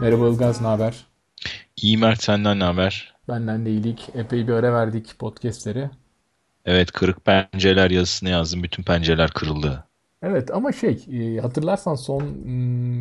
Merhaba Ilgaz, ne haber? İyi Mert, senden ne haber? Benden de iyilik. Epey bir ara verdik podcastleri. Evet, kırık pencereler yazısını yazdım. Bütün pencereler kırıldı. Evet ama hatırlarsan son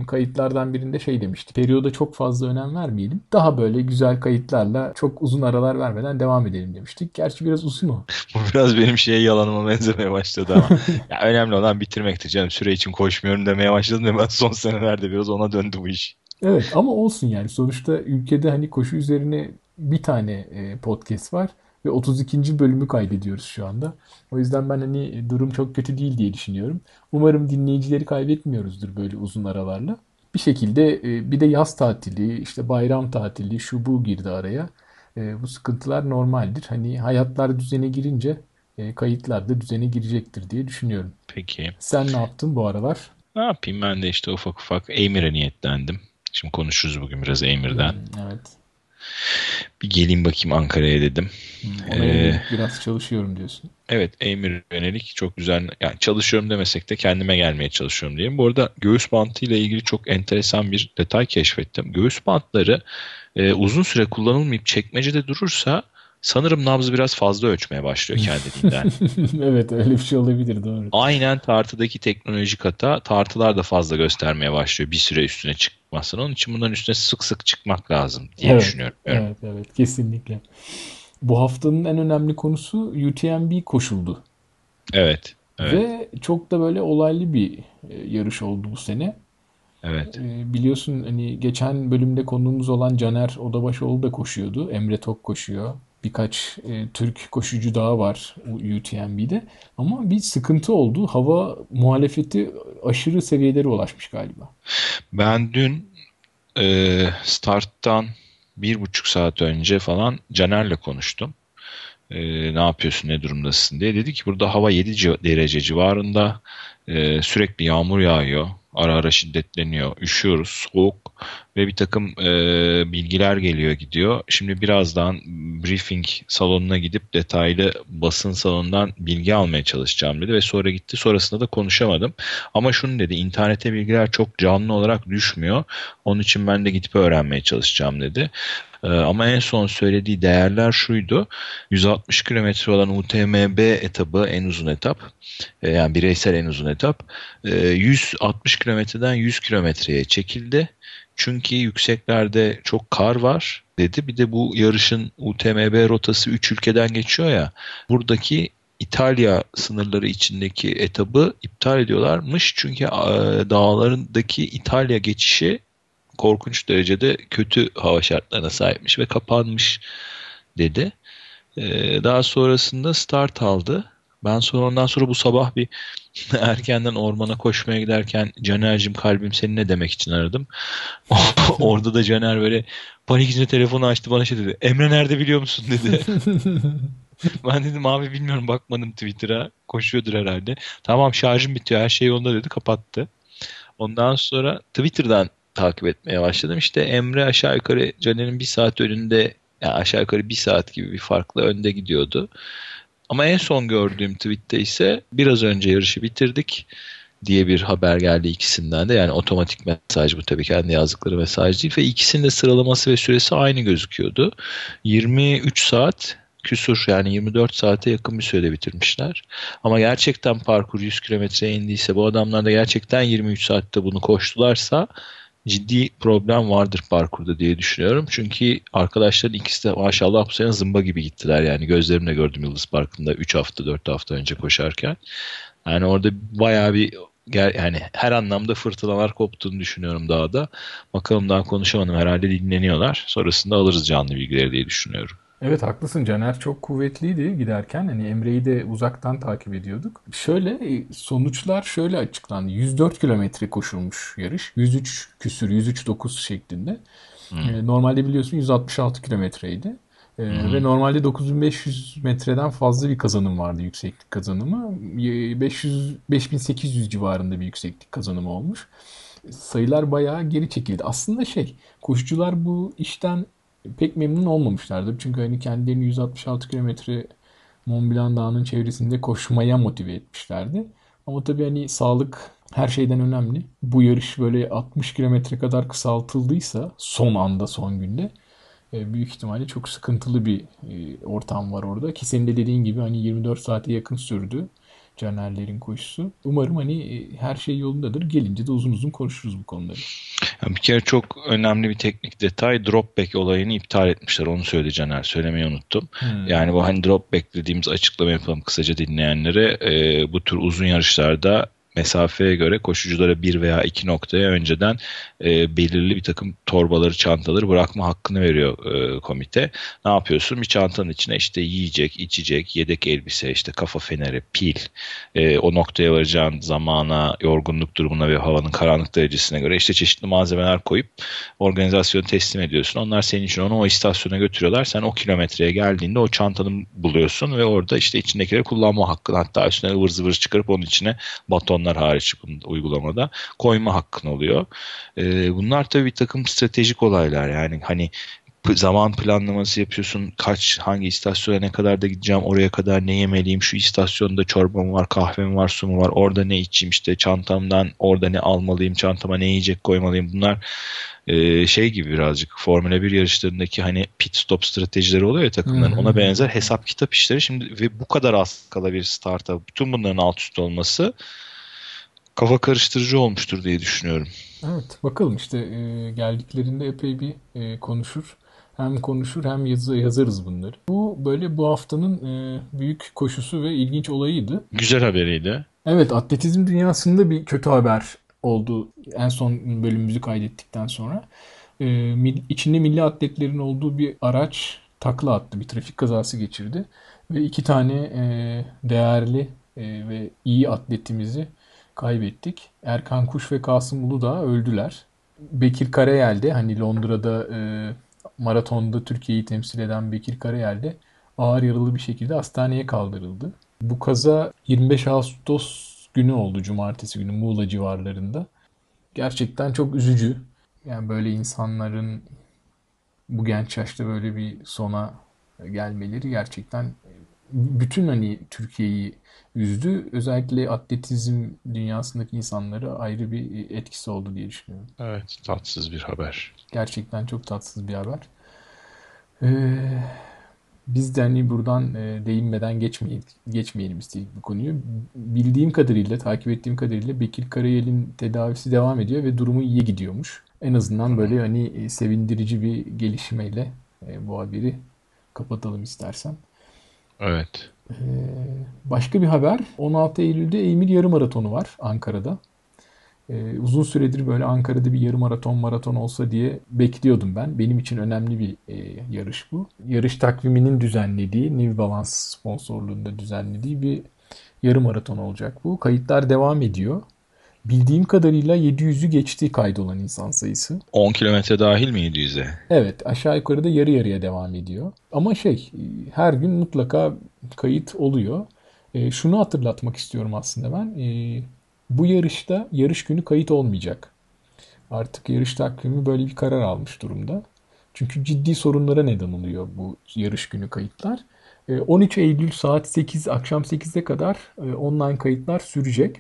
kayıtlardan birinde demiştik. Periyoda çok fazla önem vermeyelim. Daha böyle güzel kayıtlarla çok uzun aralar vermeden devam edelim demiştik. Gerçi biraz uzun o. Bu biraz benim yalanıma benzemeye başladı ama. Ya önemli olan bitirmekti canım. Süre için koşmuyorum demeye başladım ve ben son senelerde biraz ona döndü bu iş. Evet ama olsun yani. Sonuçta ülkede koşu üzerine bir tane podcast var. Ve 32. bölümü kaydediyoruz şu anda. O yüzden ben durum çok kötü değil diye düşünüyorum. Umarım dinleyicileri kaybetmiyoruzdur böyle uzun aralarla. Bir şekilde bir de yaz tatili, bayram tatili, şu bu girdi araya. Bu sıkıntılar normaldir. Hayatlar düzene girince kayıtlar da düzene girecektir diye düşünüyorum. Peki. Sen ne yaptın bu aralar? Ne yapayım, ben de ufak ufak Eymir'e niyetlendim. Şimdi konuşuruz bugün biraz Eymir'den. Evet. Bir geleyim bakayım Ankara'ya dedim. Ona biraz çalışıyorum diyorsun. Evet, Eymir yönelik çok güzel. Yani çalışıyorum demesek de kendime gelmeye çalışıyorum diyeyim. Bu arada göğüs bantıyla ilgili çok enteresan bir detay keşfettim. Göğüs bantları uzun süre kullanılmayıp çekmecede durursa sanırım nabzı biraz fazla ölçmeye başlıyor kendiliğinden. Evet, öyle bir şey olabilir, doğru. Aynen tartıdaki teknolojik hata, tartılar da fazla göstermeye başlıyor bir süre üstüne çıkmazsan. Onun için bunların üstüne sık sık çıkmak lazım diye düşünüyorum. Evet, kesinlikle. Bu haftanın en önemli konusu UTMB koşuldu. Evet. Ve çok da böyle olaylı bir yarış oldu bu sene. Evet. Biliyorsun geçen bölümde konuğumuz olan Caner Odabaşoğlu da koşuyordu. Emre Tok koşuyor. Birkaç Türk koşucu daha var UTMB'de. Ama bir sıkıntı oldu. Hava muhalefeti aşırı seviyelere ulaşmış galiba. Ben dün starttan 1,5 saat önce falan Caner'le konuştum. Ne yapıyorsun, ne durumdasın diye. Dedi ki burada hava 7 derece civarında. Sürekli yağmur yağıyor. Ara ara şiddetleniyor. Üşüyoruz. Soğuk. Ve bir takım bilgiler geliyor gidiyor. Şimdi birazdan briefing salonuna gidip detaylı basın salonundan bilgi almaya çalışacağım dedi. Ve sonra gitti. Sonrasında da konuşamadım. Ama şunu dedi. İnternete bilgiler çok canlı olarak düşmüyor. Onun için ben de gidip öğrenmeye çalışacağım dedi. Ama en son söylediği değerler şuydu. 160 kilometre olan UTMB etabı en uzun etap. Yani bireysel en uzun etap. 160 kilometreden 100 kilometreye çekildi. Çünkü yükseklerde çok kar var dedi. Bir de bu yarışın UTMB rotası 3 ülkeden geçiyor ya. Buradaki İtalya sınırları içindeki etabı iptal ediyorlarmış. Çünkü dağlarındaki İtalya geçişi korkunç derecede kötü hava şartlarına sahipmiş ve kapanmış dedi. Daha sonrasında start aldı. Ben sonra ondan sonra bu sabah bir erkenden ormana koşmaya giderken Caner'cim kalbim seni ne demek için aradım. Orada da Caner böyle panik içinde telefonu açtı, bana dedi. Emre nerede biliyor musun dedi. Ben dedim abi bilmiyorum, bakmadım Twitter'a, koşuyordur herhalde. Tamam şarjım bitiyor, her şey yolunda dedi, kapattı. Ondan sonra Twitter'dan takip etmeye başladım. Emre aşağı yukarı Caner'in bir saat önünde, yani aşağı yukarı bir saat gibi bir farkla önde gidiyordu. Ama en son gördüğüm tweette ise biraz önce yarışı bitirdik diye bir haber geldi ikisinden de. Yani otomatik mesaj bu, tabii kendi yazdıkları mesaj değil ve ikisinin de sıralaması ve süresi aynı gözüküyordu. 23 saat küsur, yani 24 saate yakın bir sürede bitirmişler. Ama gerçekten parkur 100 kilometreye indiyse, bu adamlar da gerçekten 23 saatte bunu koştularsa ciddi problem vardır parkurda diye düşünüyorum. Çünkü arkadaşların ikisi de maşallah bu sene zımba gibi gittiler. Yani gözlerimle gördüm Yıldız Parkı'nda 3 hafta 4 hafta önce koşarken. Yani orada bayağı bir her anlamda fırtınalar koptuğunu düşünüyorum dağda. Bakalım, daha konuşamadım. Herhalde dinleniyorlar. Sonrasında alırız canlı bilgileri diye düşünüyorum. Evet haklısın, Caner çok kuvvetliydi giderken. Emre'yi de uzaktan takip ediyorduk. Sonuçlar şöyle açıklandı. 104 kilometre koşulmuş yarış. 103 küsür, 103.9 şeklinde. Normalde biliyorsun 166 kilometreydi. Ve normalde 9500 metreden fazla bir kazanım vardı, yükseklik kazanımı. 5800 civarında bir yükseklik kazanımı olmuş. Sayılar bayağı geri çekildi. Aslında koşucular bu işten pek memnun olmamışlardı. Çünkü kendilerini 166 kilometre Mont Blanc Dağı'nın çevresinde koşmaya motive etmişlerdi. Ama tabii hani sağlık her şeyden önemli. Bu yarış böyle 60 kilometre kadar kısaltıldıysa son anda, son günde büyük ihtimalle çok sıkıntılı bir ortam var orada. Ki senin de dediğin gibi hani 24 saate yakın sürdü Caner'lerin koşusu. Umarım hani her şey yolundadır. Gelince de uzun uzun konuşuruz bu konuları. Ya bir kere çok önemli bir teknik detay, drop back olayını iptal etmişler. Onu söyledi Caner. Söylemeyi unuttum. Yani bu hani drop back dediğimiz, açıklama yapalım kısaca dinleyenlere. Bu tür uzun yarışlarda mesafeye göre koşuculara bir veya iki noktaya önceden belirli bir takım torbaları, çantaları bırakma hakkını veriyor komite. Ne yapıyorsun? Bir çantanın içine işte yiyecek, içecek, yedek elbise, işte kafa feneri, pil, o noktaya varacağın zamana, yorgunluk durumuna ve havanın karanlık derecesine göre işte çeşitli malzemeler koyup organizasyonu teslim ediyorsun. Onlar senin için onu o istasyona götürüyorlar. Sen o kilometreye geldiğinde o çantanı buluyorsun ve orada işte içindekileri kullanma hakkını, hatta üstüne ıvır zıvır çıkarıp onun içine batonla hariç uygulamada koyma hakkın oluyor. Bunlar tabii bir takım stratejik olaylar. Yani hani zaman planlaması yapıyorsun. Hangi istasyona ne kadar da gideceğim, oraya kadar ne yemeliyim, şu istasyonda çorbam var, kahvem var, su mu var, orada ne içeyim, işte çantamdan orada ne almalıyım, çantama ne yiyecek koymalıyım. Bunlar şey gibi birazcık Formula 1 yarışlarındaki hani pit stop stratejileri oluyor ya takımların. Ona benzer hesap kitap işleri. Şimdi ve bu kadar az kala bir starta bütün bunların alt üst olması kafa karıştırıcı olmuştur diye düşünüyorum. Evet, bakalım işte geldiklerinde epey bir konuşur. Hem konuşur hem yazarız bunları. Bu böyle bu haftanın büyük koşusu ve ilginç olayıydı. Güzel haberiydi. Evet, atletizm dünyasında bir kötü haber oldu en son bölümümüzü kaydettikten sonra. İçinde milli atletlerin olduğu bir araç takla attı, bir trafik kazası geçirdi. Ve 2 tane değerli ve iyi atletimizi kaybettik. Erkan Kuş ve Kasım Uludağ öldüler. Bekir Karayel de hani Londra'da maratonda Türkiye'yi temsil eden Bekir Karayel de ağır yaralı bir şekilde hastaneye kaldırıldı. Bu kaza 25 Ağustos günü oldu, cumartesi günü Muğla civarlarında. Gerçekten çok üzücü. Yani böyle insanların bu genç yaşta böyle bir sona gelmeleri gerçekten bütün hani Türkiye'yi üzdü. Özellikle atletizm dünyasındaki insanlara ayrı bir etkisi oldu diye düşünüyorum. Evet, tatsız bir haber. Gerçekten çok tatsız bir haber. Biz de hani buradan değinmeden geçmeyelim istedik bu konuyu. Bildiğim kadarıyla, takip ettiğim kadarıyla Bekir Karayel'in tedavisi devam ediyor ve durumu iyiye gidiyormuş. En azından böyle hani sevindirici bir gelişmeyle bu haberi kapatalım istersen. Evet. Başka bir haber. 16 Eylül'de Eymir Yarım Maratonu var Ankara'da. Uzun süredir böyle Ankara'da bir yarım maraton olsa diye bekliyordum ben. Benim için önemli bir yarış bu. Yarış takviminin düzenlediği, New Balance sponsorluğunda düzenlediği bir yarım maraton olacak bu. Kayıtlar devam ediyor. Bildiğim kadarıyla 700'ü geçti kaydolan insan sayısı. 10 kilometre dahil mi 700'e? Evet, aşağı yukarı da yarı yarıya devam ediyor. Ama her gün mutlaka kayıt oluyor. Şunu hatırlatmak istiyorum aslında ben. Bu yarışta yarış günü kayıt olmayacak. Artık yarış takvimi böyle bir karar almış durumda. Çünkü ciddi sorunlara neden oluyor bu yarış günü kayıtlar. 13 Eylül saat 8, akşam 8'e kadar online kayıtlar sürecek.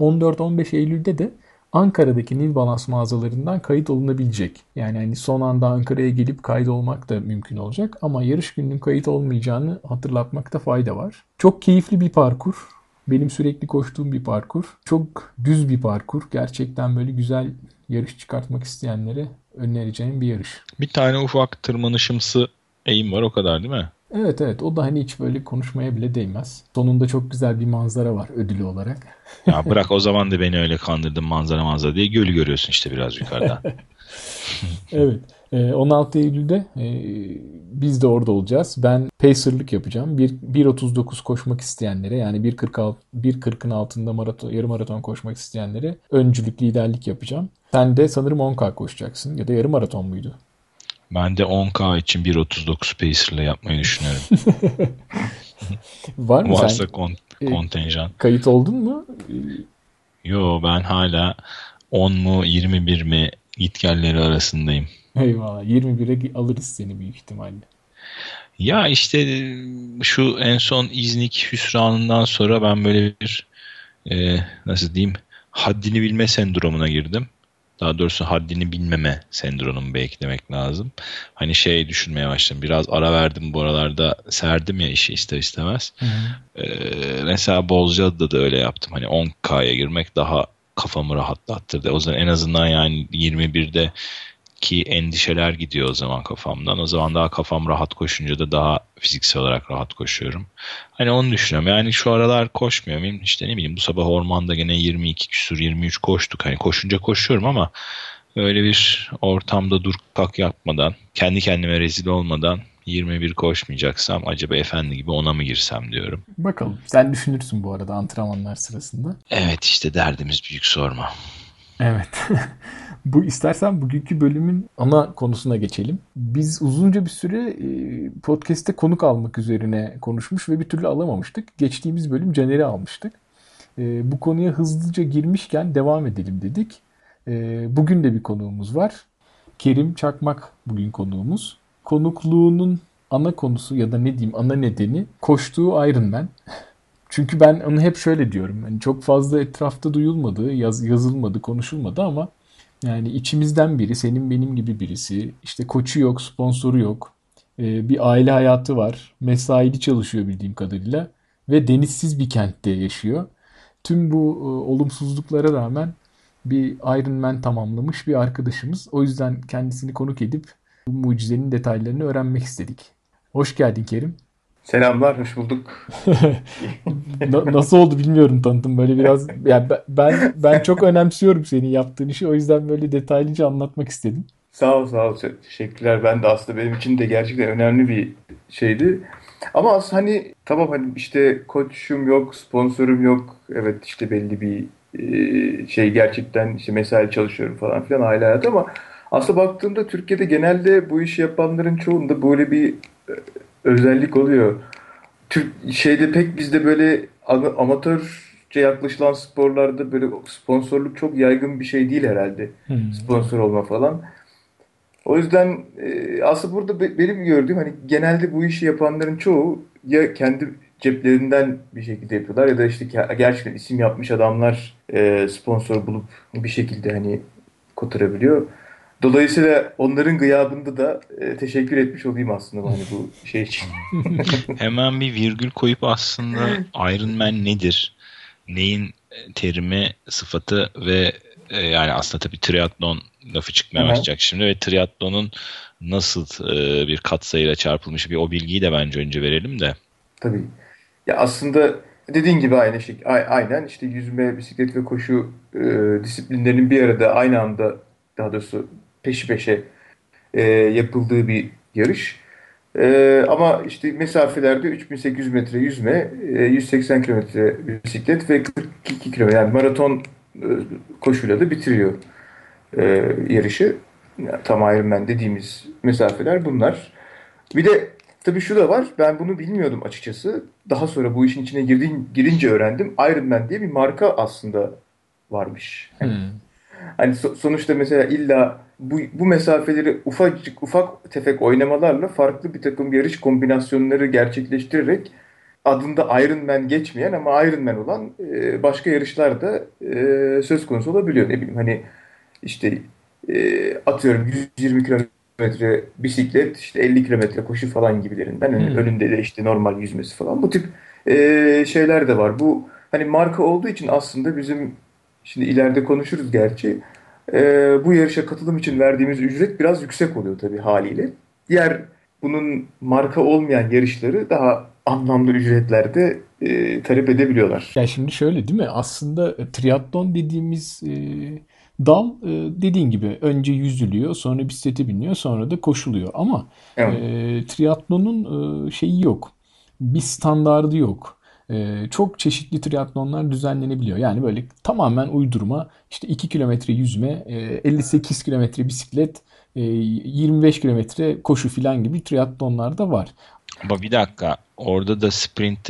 14-15 Eylül'de de Ankara'daki New Balance mağazalarından kayıt olunabilecek. Yani hani son anda Ankara'ya gelip kaydolmak da mümkün olacak. Ama yarış gününün kayıt olmayacağını hatırlatmakta fayda var. Çok keyifli bir parkur. Benim sürekli koştuğum bir parkur. Çok düz bir parkur. Gerçekten böyle güzel yarış çıkartmak isteyenlere önereceğim bir yarış. Bir tane ufak tırmanışımsı eğim var, o kadar değil mi? Evet, o da hani hiç böyle konuşmaya bile değmez. Sonunda çok güzel bir manzara var ödülü olarak. Ya bırak, o zaman da beni öyle kandırdın manzara diye, gölü görüyorsun işte biraz yukarıdan. Evet, 16 Eylül'de biz de orada olacağız. Ben pacer'lık yapacağım. 1.39 koşmak isteyenlere, yani 1.40'ın altında yarım maraton koşmak isteyenlere öncülük, liderlik yapacağım. Sen de sanırım 10K koşacaksın ya da yarım maraton muydu? Ben de 10K için 1.39 pacer'la yapmayı düşünüyorum. Var mı? Varsa kontenjan. Kayıt oldun mu? Yo, ben hala 10 mu 21 mi gitgelleri arasındayım. Eyvallah, 21'e alırız seni büyük ihtimalle. Ya işte şu en son İznik hüsranından sonra ben böyle bir nasıl diyeyim, haddini bilme sendromuna girdim. Daha doğrusu haddini bilmeme sendromu belki demek lazım. Hani şey düşünmeye başladım. Biraz ara verdim bu aralarda. Serdim ya işi ister istemez. Mesela Bozcaada'da da öyle yaptım. Hani 10K'ya girmek daha kafamı rahatlattırdı. O zaman en azından yani 21'de ki endişeler gidiyor o zaman kafamdan. O zaman daha kafam rahat koşunca da daha fiziksel olarak rahat koşuyorum. Hani onu düşünüyorum. Yani şu aralar koşmuyor muyum? İşte ne bileyim, bu sabah ormanda gene 22 küsur 23 koştuk. Hani koşunca koşuyorum ama öyle bir ortamda dur kalk yapmadan, kendi kendime rezil olmadan 21 koşmayacaksam acaba efendi gibi ona mı girsem diyorum. Bakalım. Sen düşünürsün bu arada antrenmanlar sırasında. Evet işte, derdimiz büyük, sorma. Evet. Bu istersen bugünkü bölümün ana konusuna geçelim. Biz uzunca bir süre podcast'te konuk almak üzerine konuşmuş ve bir türlü alamamıştık. Geçtiğimiz bölüm Caner'i almıştık. Bu konuya hızlıca girmişken devam edelim dedik. Bugün de bir konuğumuz var. Kerim Çakmak bugün konuğumuz. Konukluğunun ana konusu ya da ne diyeyim, ana nedeni koştuğu Ironman. Çünkü ben onu hep şöyle diyorum. Yani çok fazla etrafta duyulmadı, yazılmadı, konuşulmadı ama yani içimizden biri, senin benim gibi birisi, işte koçu yok, sponsoru yok, bir aile hayatı var, mesaili çalışıyor bildiğim kadarıyla ve denizsiz bir kentte yaşıyor. Tüm bu olumsuzluklara rağmen bir Ironman tamamlamış bir arkadaşımız. O yüzden kendisini konuk edip bu mucizenin detaylarını öğrenmek istedik. Hoş geldin Kerim. Selamlar, hoş bulduk. Nasıl oldu bilmiyorum tanıtım. Böyle biraz yani ben çok önemsiyorum senin yaptığın işi. O yüzden böyle detaylıca anlatmak istedim. Sağ ol. Teşekkürler. Ben de aslında benim için de gerçekten önemli bir şeydi. Ama aslında hani tamam, hani işte koçum yok, sponsorum yok. Evet işte belli bir şey, gerçekten işte mesai çalışıyorum falan filan, aile hayatı, ama aslında baktığımda Türkiye'de genelde bu işi yapanların çoğunda böyle bir özellik oluyor. Şeyde pek bizde böyle amatörce yaklaşılan sporlarda böyle sponsorluk çok yaygın bir şey değil herhalde. Sponsor olma falan. O yüzden aslında burada benim gördüğüm, hani genelde bu işi yapanların çoğu ya kendi ceplerinden bir şekilde yapıyorlar ya da işte gerçekten isim yapmış adamlar sponsor bulup bir şekilde hani kotarabiliyor. Dolayısıyla onların gıyabında da teşekkür etmiş olayım aslında hani bu şey için. Hemen bir virgül koyup aslında Ironman nedir? Neyin terimi, sıfatı ve yani aslında tabii triatlon lafı çıkmaya başlayacak şimdi ve triatlonun nasıl bir katsayıyla çarpılmış, bir o bilgiyi de bence önce verelim de. Tabii. Ya aslında dediğin gibi aynı şey, aynen işte yüzme, bisiklet ve koşu disiplinlerinin bir arada aynı anda, daha doğrusu peşi peşe yapıldığı bir yarış. Ama işte mesafelerde 3800 metre yüzme, 180 kilometre bisiklet ve 42 kilometre yani maraton koşuyla da bitiriyor yarışı. Yani tam Ironman dediğimiz mesafeler bunlar. Bir de tabii şu da var, ben bunu bilmiyordum açıkçası. Daha sonra bu işin içine girince öğrendim. Ironman diye bir marka aslında varmış. Hani sonuçta mesela illa bu mesafeleri ufak tefek oynamalarla farklı bir takım yarış kombinasyonları gerçekleştirerek adında Ironman geçmeyen ama Ironman olan başka yarışlar da söz konusu olabiliyor. Ne bileyim hani işte atıyorum 120 kilometre bisiklet, işte 50 kilometre koşu falan gibilerinden. Önünde de işte normal yüzmesi falan. Bu tip şeyler de var. Bu hani marka olduğu için aslında bizim, şimdi ileride konuşuruz gerçi. Bu yarışa katılım için verdiğimiz ücret biraz yüksek oluyor tabii haliyle. Diğer bunun marka olmayan yarışları daha anlamlı ücretlerde talep edebiliyorlar. Yani şimdi şöyle değil mi? Aslında triatlon dediğimiz dal dediğin gibi önce yüzülüyor, sonra bisiklete biniyor, sonra da koşuluyor. Ama evet, triatlonun şeyi yok. Bir standardı yok. Çok çeşitli triatlonlar düzenlenebiliyor. Yani böyle tamamen uydurma, işte 2 kilometre yüzme, 58 kilometre bisiklet, 25 kilometre koşu filan gibi triatlonlar da var. Ama bir dakika, orada da sprint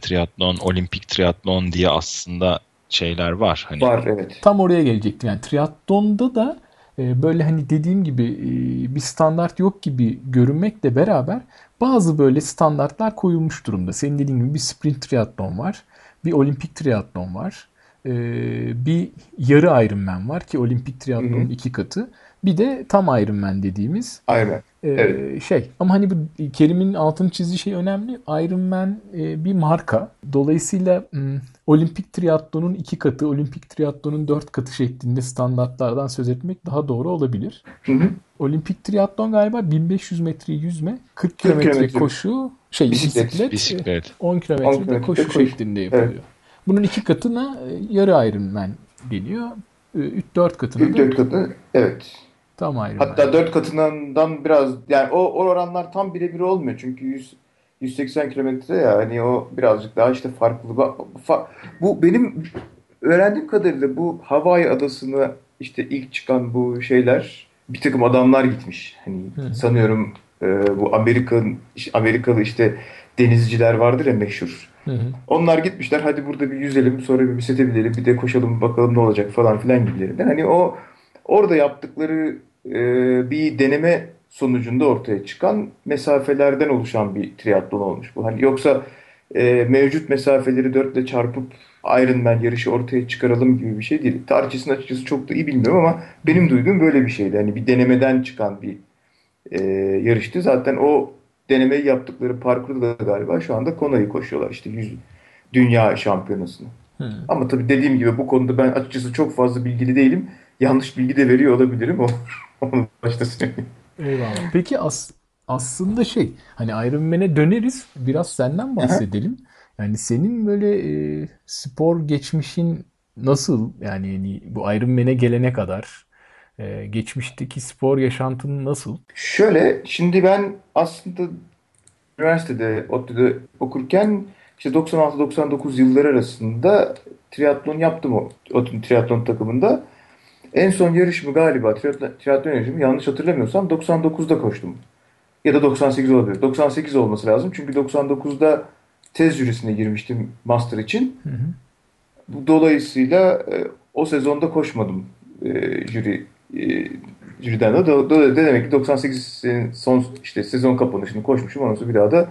triatlon, olimpik triatlon diye aslında şeyler var. Hani. Var, evet. Tam oraya gelecektim. Yani triatlonda da böyle hani dediğim gibi bir standart yok gibi görünmekle beraber bazı böyle standartlar koyulmuş durumda. Senin dediğin gibi bir sprint triatlon var. bir olimpik triatlon var. Bir yarı Ironman var ki olimpik triatlonun iki katı. Bir de tam Ironman dediğimiz. Ironman. Evet. Ama hani bu Kerim'in altını çizdiği şey önemli. Ironman bir marka. Dolayısıyla olimpik triatlonun 2 katı, olimpik triatlonun 4 katı şeklinde standartlardan söz etmek daha doğru olabilir. Olimpik triatlon galiba 1500 metre yüzme, 40 kilometre koşu, bisiklet, 10 kilometre koşu şeklinde yapılıyor. Evet. Bunun 2 katına yarı Ironman geliyor. 4 katına. 4 katına evet. Tam Ironman. Hatta 4 katından biraz, yani o oranlar tam birebir olmuyor. Çünkü 180 kilometre ya, hani o birazcık daha işte farklı. Bu benim öğrendiğim kadarıyla bu Hawaii adasına işte ilk çıkan bu şeyler, bir takım adamlar gitmiş. Hani sanıyorum bu Amerikalı işte denizciler vardır ya meşhur. Onlar gitmişler, hadi burada bir yüzelim, sonra bir bisiklete binelim, bir de koşalım bakalım ne olacak falan filan gibilerinden. Hani o orada yaptıkları bir deneme sonucunda ortaya çıkan mesafelerden oluşan bir triatlon olmuş bu. Hani yoksa mevcut mesafeleri 4'le çarpıp Ironman yarışı ortaya çıkaralım gibi bir şey değil. Tarihçesini açıkçası çok da iyi bilmiyorum ama benim duyduğum böyle bir şeydi. Hani bir denemeden çıkan bir yarıştı. Zaten o denemeyi yaptıkları parkurda galiba şu anda Kona'yı koşuyorlar işte dünya şampiyonasını. Ama tabii dediğim gibi bu konuda ben açıkçası çok fazla bilgili değilim. Yanlış bilgi de veriyor olabilirim. Onu başta söyleyeyim. Eyvallah. Peki aslında hani Ironman'e döneriz. Biraz senden bahsedelim. Yani senin böyle spor geçmişin nasıl? Yani bu Ironman'e gelene kadar geçmişteki spor yaşantın nasıl? Şöyle, şimdi ben aslında üniversitede, ODTÜ'de okurken işte 96-99 yılları arasında triatlon yaptım ODTÜ'nün triatlon takımında. En son yarışımı galiba triatlon yarışımı yanlış hatırlamıyorsam 99'da koştum. Ya da 98 olabilir. 98 olması lazım. Çünkü 99'da tez jürisine girmiştim master için. Dolayısıyla o sezonda koşmadım jüriden de. Demek ki 98'in son işte sezon kapanışını koşmuşum. Ondan sonra bir daha da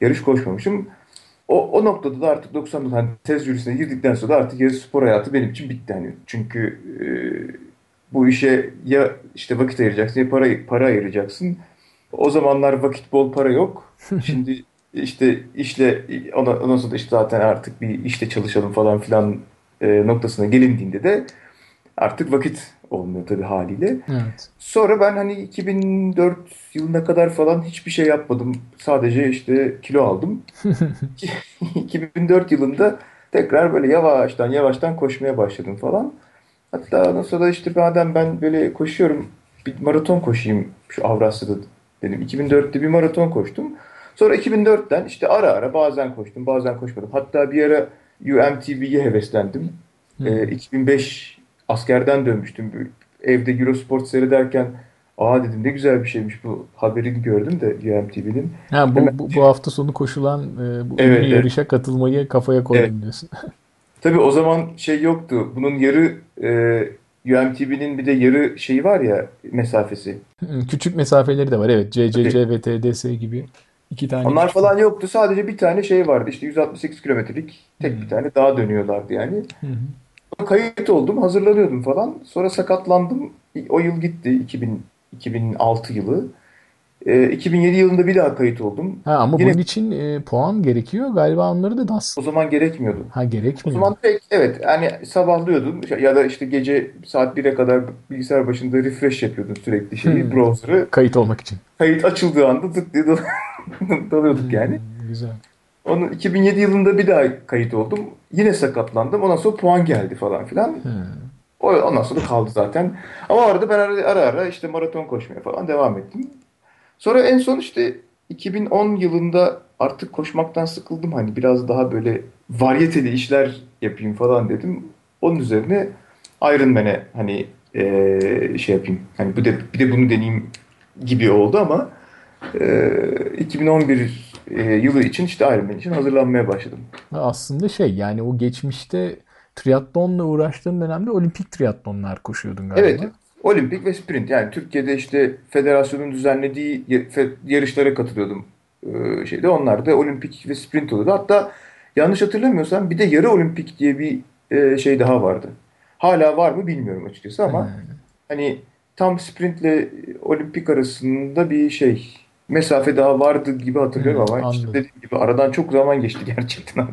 yarış koşmamışım. O noktada da artık 90'da hani tez jürisine girdikten sonra da artık yarış spor hayatı benim için bitti. Yani çünkü bu işe ya işte vakit ayıracaksın ya para ayıracaksın. O zamanlar vakit bol, para yok. Şimdi işte işle ondan sonra işte zaten artık bir işte çalışalım falan filan noktasına gelindiğinde de artık vakit olmuyor tabii haliyle. Evet. Sonra ben hani 2004 yılına kadar falan hiçbir şey yapmadım. Sadece işte kilo aldım. 2004 yılında tekrar böyle yavaştan koşmaya başladım falan. Hatta ondan sonra işte madem ben böyle koşuyorum, bir maraton koşayım şu Avrasya'da dedim. 2004'te bir maraton koştum. Sonra 2004'ten işte ara bazen koştum, bazen koşmadım. Hatta bir ara UMTB'ye heveslendim. 2005 askerden dönmüştüm. Evde Eurosport seyrederken dedim ne güzel bir şeymiş bu, haberini gördüm de UMTB'nin. Bu hafta sonu koşulan bu yarışa katılmayı kafaya koydum diyorsun. Tabii o zaman yoktu. Bunun yarı UMTB'nin bir de yarı var ya, mesafesi. Küçük mesafeleri de var evet. CCC ve TDS gibi 2 tane. Onlar falan yoktu. Sadece bir tane vardı. İşte 168 kilometrelik tek bir tane daha dönüyorlardı yani. Kayıt oldum, hazırlanıyordum falan. Sonra sakatlandım. O yıl gitti, 2006 yılı. 2007 yılında bir daha kayıt oldum. Ama bunun için puan gerekiyor. Galiba onları da DAS. O zaman gerekmiyordu. Gerekmiyor. O zaman yani sabahlıyordum ya da işte gece saat 1'e kadar bilgisayar başında refresh yapıyordum sürekli browser'ı. Kayıt olmak için. Kayıt açıldığı anda tık diye dalıyorduk yani. Güzel. Onun 2007 yılında bir daha kayıt oldum. Yine sakatlandım. Ondan sonra puan geldi falan filan. Ondan sonra kaldı zaten. Ama arada ben ara işte maraton koşmaya falan devam ettim. Sonra en son işte 2010 yılında artık koşmaktan sıkıldım. Hani biraz daha böyle varyeteli işler yapayım falan dedim. Onun üzerine Ironman'e hani yapayım. Hani bir de bunu deneyeyim gibi oldu ama 2011 yılı için işte Ironman için hazırlanmaya başladım. Aslında yani o geçmişte triatlonla uğraştığın dönemde olimpik triatlonlar koşuyordun galiba. Evet. Olimpik ve sprint. Yani Türkiye'de işte federasyonun düzenlediği yarışlara katılıyordum. Onlar da olimpik ve sprint oluyordu. Hatta Yanlış hatırlamıyorsam bir de yarı olimpik diye bir şey daha vardı. Hala var mı bilmiyorum açıkçası ama hani tam sprintle olimpik arasında bir şey, mesafe daha vardı gibi hatırlıyorum ama işte dediğim gibi aradan çok zaman geçti gerçekten.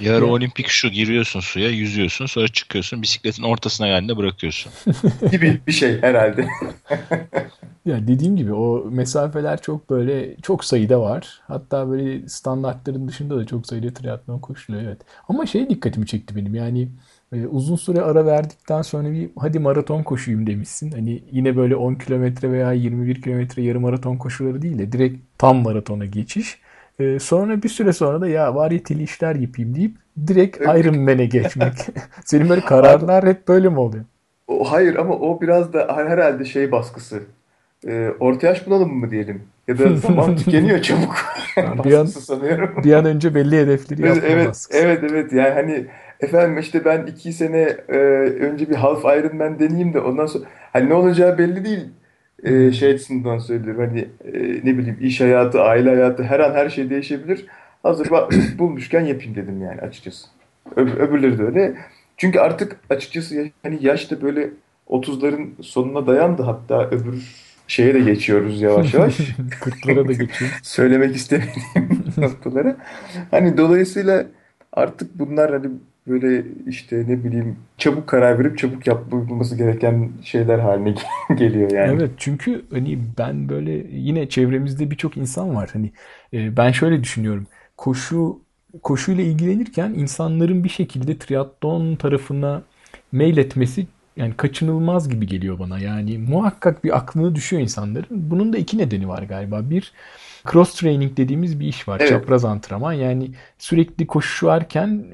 Yarı olimpik şu, giriyorsun suya, yüzüyorsun, sonra çıkıyorsun, bisikletin ortasına geldiğinde bırakıyorsun. Gibi bir şey herhalde. Ya dediğim gibi o mesafeler çok böyle çok sayıda var. Hatta böyle standartların dışında da çok sayıda triatlon koşuluyor, evet. Ama şey dikkatimi çekti benim, yani uzun süre ara verdikten sonra bir hadi maraton koşayım demişsin. Hani yine böyle 10 kilometre veya 21 kilometre yarım maraton koşuları değil de direkt tam maratona geçiş. Sonra bir süre sonra da ya variyeteli işler yapayım deyip direkt Ironman'e geçmek. Senin böyle kararlar hep böyle mi oluyor? Hayır ama o biraz da herhalde şey baskısı. Orta yaş bunalım mı diyelim? Ya da zaman tükeniyor çabuk. Bir an önce belli hedefleri yapma baskısı. Evet yani hani efendim işte ben 2 sene önce bir half Ironman deneyeyim de ondan sonra hani ne olacağı belli değil. Şey açısından söylüyorum hani ne bileyim iş hayatı, aile hayatı her an her şey değişebilir. Hazır bulmuşken yapayım dedim yani açıkçası. Öbürleri de öyle. Çünkü artık açıkçası hani yaş da böyle 30'ların sonuna dayandı, hatta öbür şeye de geçiyoruz yavaş yavaş. 40'lara da geçiyoruz. Söylemek istemediğim noktalara. Hani dolayısıyla artık bunlar hani böyle işte ne bileyim çabuk karar verip çabuk yapılması gereken şeyler haline geliyor yani. Evet, çünkü hani ben böyle yine çevremizde birçok insan var. Hani ben şöyle düşünüyorum. Koşuyla ilgilenirken insanların bir şekilde triatlon tarafına meyil etmesi yani kaçınılmaz gibi geliyor bana. Yani muhakkak bir aklına düşüyor insanların. Bunun da 2 nedeni var galiba. Bir, cross training dediğimiz bir iş var. Evet. Çapraz antrenman. Yani sürekli koşarken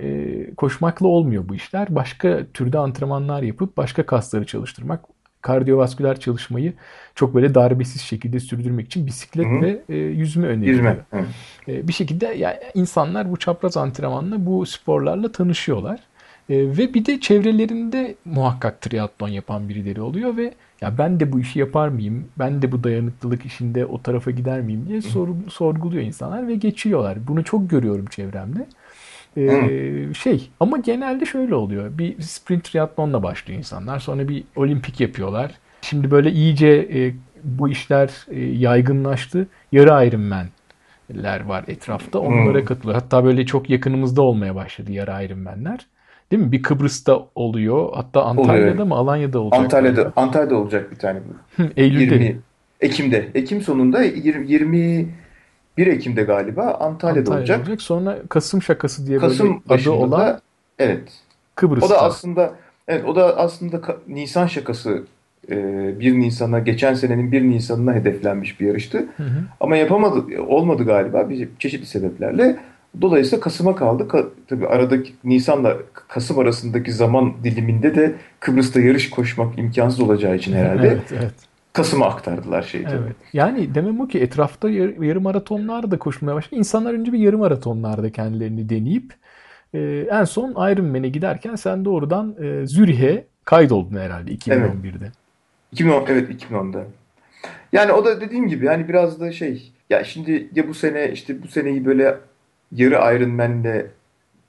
koşmakla olmuyor bu işler. Başka türde antrenmanlar yapıp başka kasları çalıştırmak, kardiyovasküler çalışmayı çok böyle darbesiz şekilde sürdürmek için bisiklet ve yüzme öneriliyor. Bir şekilde yani insanlar bu çapraz antrenmanla, bu sporlarla tanışıyorlar. Ve bir de çevrelerinde muhakkak triatlon yapan birileri oluyor ve ya ben de bu işi yapar mıyım? Ben de bu dayanıklılık işinde o tarafa gider miyim diye sorguluyor insanlar ve geçiyorlar. Bunu çok görüyorum çevremde. Ama genelde şöyle oluyor. Bir sprint triatlonla başlıyor insanlar. Sonra bir olimpik yapıyorlar. Şimdi böyle iyice bu işler yaygınlaştı. Yarı Ironman'ler var etrafta. Onlara katılıyor. Hatta böyle çok yakınımızda olmaya başladı yarı Ironman'ler. Değil mi? Bir Kıbrıs'ta oluyor. Hatta Antalya'da oluyor. Mı? Alanya'da olacak. Antalya'da olacak bir tane. Eylül'de. Ekim'de. Ekim sonunda 21 Ekim'de galiba Antalya'da olacak. Sonra Kasım şakası diye Kasım böyle adı olan Kıbrıs'ta. O da aslında Nisan şakası 1 Nisan'a geçen senenin 1 Nisan'ına hedeflenmiş bir yarıştı. Ama olmadı galiba bir çeşitli sebeplerle. Dolayısıyla Kasım'a kaldı. Tabii aradaki Nisan'la Kasım arasındaki zaman diliminde de Kıbrıs'ta yarış koşmak imkansız olacağı için herhalde Kasım'a aktardılar şeyi. Evet. Yani demem o ki etrafta yarım maratonlar da koşmaya başladı. İnsanlar önce bir yarım maratonlarda kendilerini deneyip en son Ironman'e giderken sen doğrudan Zürih'e kaydoldun herhalde 2011'de. 2010'da. Yani o da dediğim gibi yani biraz da şey ya şimdi ya bu seneyi böyle yarı Ironman'le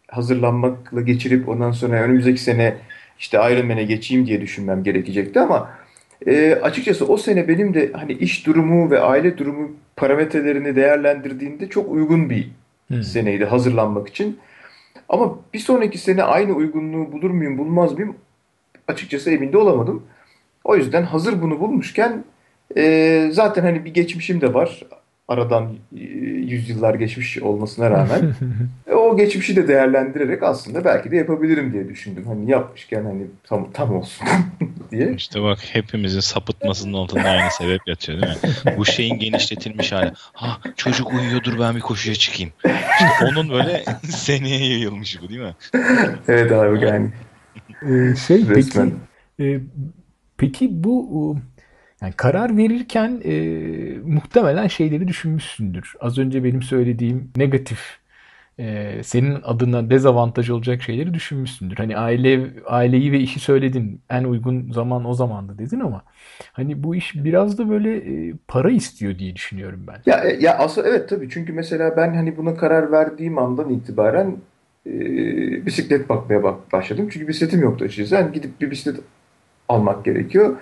hazırlanmakla geçirip ondan sonra önümüzdeki sene işte Ironman'e geçeyim diye düşünmem gerekecekti ama açıkçası o sene benim de hani iş durumu ve aile durumu parametrelerini değerlendirdiğimde çok uygun bir seneydi hazırlanmak için. Ama bir sonraki sene aynı uygunluğu bulur muyum bulmaz mıyım açıkçası emin de olamadım. O yüzden hazır bunu bulmuşken zaten hani bir geçmişim de var. Aradan yüzyıllar geçmiş olmasına rağmen o geçmişi de değerlendirerek aslında belki de yapabilirim diye düşündüm. Hani yapmışken hani tam olsun diye. İşte bak hepimizin sapıtmasının altında aynı sebep yatıyor değil mi? Bu şeyin genişletilmiş hali. Ha çocuk uyuyordur ben bir koşuya çıkayım. İşte onun böyle seneye yayılmış bu değil mi? Evet abi yani. Resmen. Peki bu... Yani karar verirken muhtemelen şeyleri düşünmüşsündür. Az önce benim söylediğim negatif, senin adına dezavantaj olacak şeyleri düşünmüşsündür. Hani aileyi ve işi söyledin. En uygun zaman o zamandı dedin ama hani bu iş biraz da böyle para istiyor diye düşünüyorum ben. Ya aslında evet tabii. Çünkü mesela ben hani buna karar verdiğim andan itibaren bisiklet bakmaya başladım. Çünkü bisikletim yoktu açıkçası. Yani gidip bir bisiklet almak gerekiyor.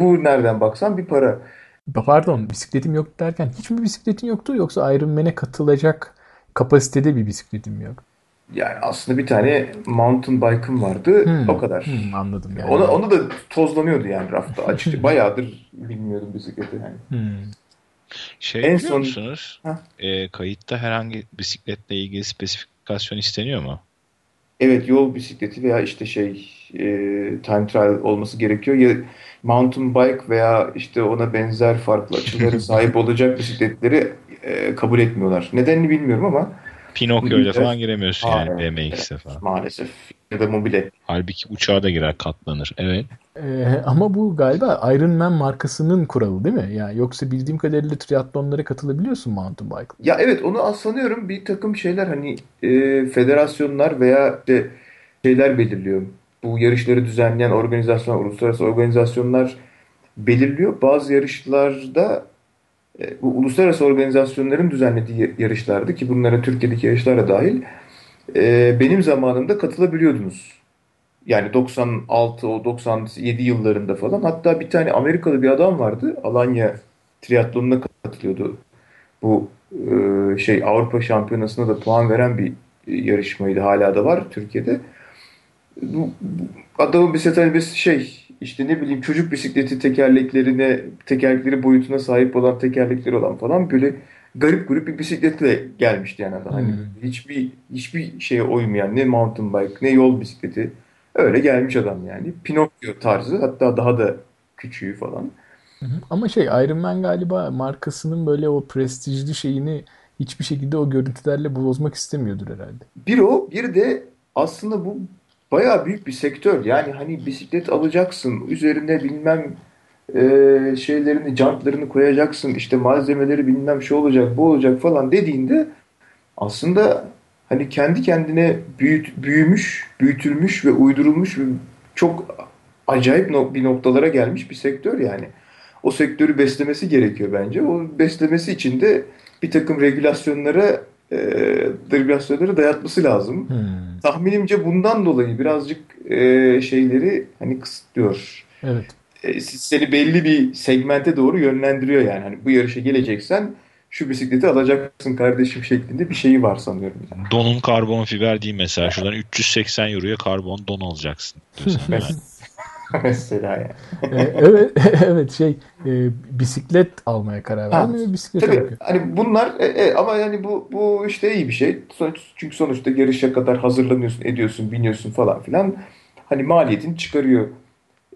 Bu nereden baksan bir para. Pardon, bisikletim yoktu derken hiç mi bisikletin yoktu, yoksa Ironman'e katılacak kapasitede bir bisikletim yok? Yani aslında bir tane mountain bike'ım vardı. O kadar. Anladım yani. Onu da tozlanıyordu yani rafta. Açıkçası bayağıdır bilmiyordum bisikleti yani. Biliyor musunuz? Kayıtta herhangi bisikletle ilgili spesifikasyon isteniyor mu? Evet, yol bisikleti veya işte time trial olması gerekiyor. Ya mountain bike veya işte ona benzer farklı açılara sahip olacak bisikletleri kabul etmiyorlar. Nedenini bilmiyorum ama Pinokyo'yla falan giremiyorsun yani BMX'e falan. Maalesef. Ya da mobile. Halbuki uçağa da girer, katlanır. Evet. Ama bu galiba Ironman markasının kuralı değil mi? Yani yoksa bildiğim kadarıyla triatlonlara katılabiliyorsun mountain bike. Ya evet, onu sanıyorum bir takım şeyler hani federasyonlar veya işte şeyler belirliyor. Bu yarışları düzenleyen organizasyonlar, uluslararası organizasyonlar belirliyor. Bazı yarışlarda bu uluslararası organizasyonların düzenlediği yarışlardı ki bunlara Türkiye'deki yarışlara dahil benim zamanımda katılabiliyordunuz. Yani 96 o 97 yıllarında falan. Hatta bir tane Amerikalı bir adam vardı. Alanya triatlonuna katılıyordu. Bu Avrupa Şampiyonası'na da puan veren bir yarışmaydı. Hala da var Türkiye'de. Bu adamın bisikletleri işte ne bileyim çocuk bisikleti tekerlekleri boyutuna sahip olan tekerlekleri olan falan böyle garip bir bisikletle gelmişti yani adam. Hani hiçbir şeye uymayan, ne mountain bike ne yol bisikleti, öyle gelmiş adam yani. Pinokyo tarzı, hatta daha da küçüğü falan. Ama Ironman galiba markasının böyle o prestijli şeyini hiçbir şekilde o görüntülerle bozmak istemiyordur herhalde. Bir de aslında bu bayağı büyük bir sektör. Yani hani bisiklet alacaksın, üzerine bilmem jantlarını koyacaksın, işte malzemeleri bilmem şu olacak, bu olacak falan dediğinde aslında hani kendi kendine büyütülmüş ve uydurulmuş ve çok acayip bir noktalara gelmiş bir sektör yani. O sektörü beslemesi gerekiyor bence. O beslemesi için de bir takım regülasyonlara dayatması lazım. Tahminimce bundan dolayı birazcık şeyleri hani kısıtlıyor. Evet. Seni belli bir segmente doğru yönlendiriyor yani. Hani bu yarışa geleceksen şu bisikleti alacaksın kardeşim şeklinde bir şeyi var sanıyorum. Yani. Donun karbon fiber değil mesela. Şuradan 380 euroya karbon don alacaksın. Mesela yani. Evet bisiklet almaya karar verdim ve bisiklet alıyor. Hani bunlar ama yani bu işte iyi bir şey. Çünkü sonuçta yarışa kadar hazırlanıyorsun, ediyorsun, biniyorsun falan filan. Hani maliyetini çıkarıyor.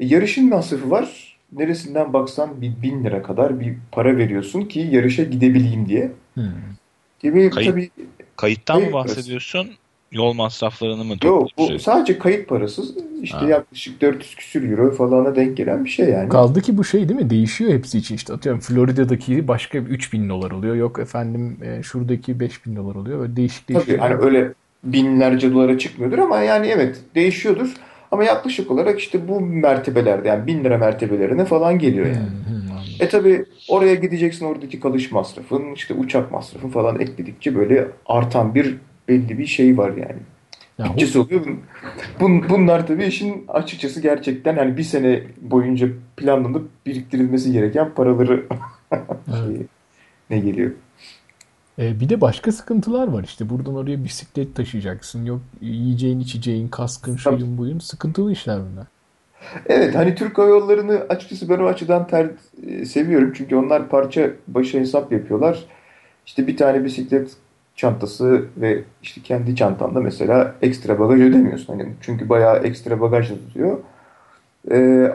Yarışın masrafı var. Neresinden baksan 1.000 lira kadar bir para veriyorsun ki yarışa gidebileyim diye. Kayıttan mı bahsediyorsun? Yol masraflarını mı? Yok, bu sadece kayıt parasız yaklaşık 400 küsür euro falana denk gelen bir şey yani. Kaldı ki bu değil mi? Değişiyor hepsi için işte. Atıyorum Florida'daki başka 3000 dolar oluyor. Yok efendim şuradaki 5000 dolar oluyor. Böyle değişik. Tabii hani öyle binlerce dolara çıkmıyordur ama yani evet değişiyordur. Ama yaklaşık olarak işte bu mertebelerde yani 1000 lira mertebelerine falan geliyor yani. Tabii oraya gideceksin, oradaki kalış masrafın, işte uçak masrafın falan ekledikçe böyle artan bir belli bir var yani. Bütçesi oluyor. Bunlar tabii işin açıkçası gerçekten hani bir sene boyunca planlanıp biriktirilmesi gereken paraları ne geliyor. Bir de başka sıkıntılar var işte. Buradan oraya bisiklet taşıyacaksın. Yok yiyeceğin, içeceğin, kaskın, şuyun, buyun. Sıkıntılı işler bunlar. Evet, hani Türk Hava Yolları'nı açıkçası ben o açıdan seviyorum. Çünkü onlar parça başı hesap yapıyorlar. İşte bir tane bisiklet çantası ve işte kendi çantanda mesela ekstra bagaj ödemiyorsun. Hani çünkü bayağı ekstra bagaj tutuyor.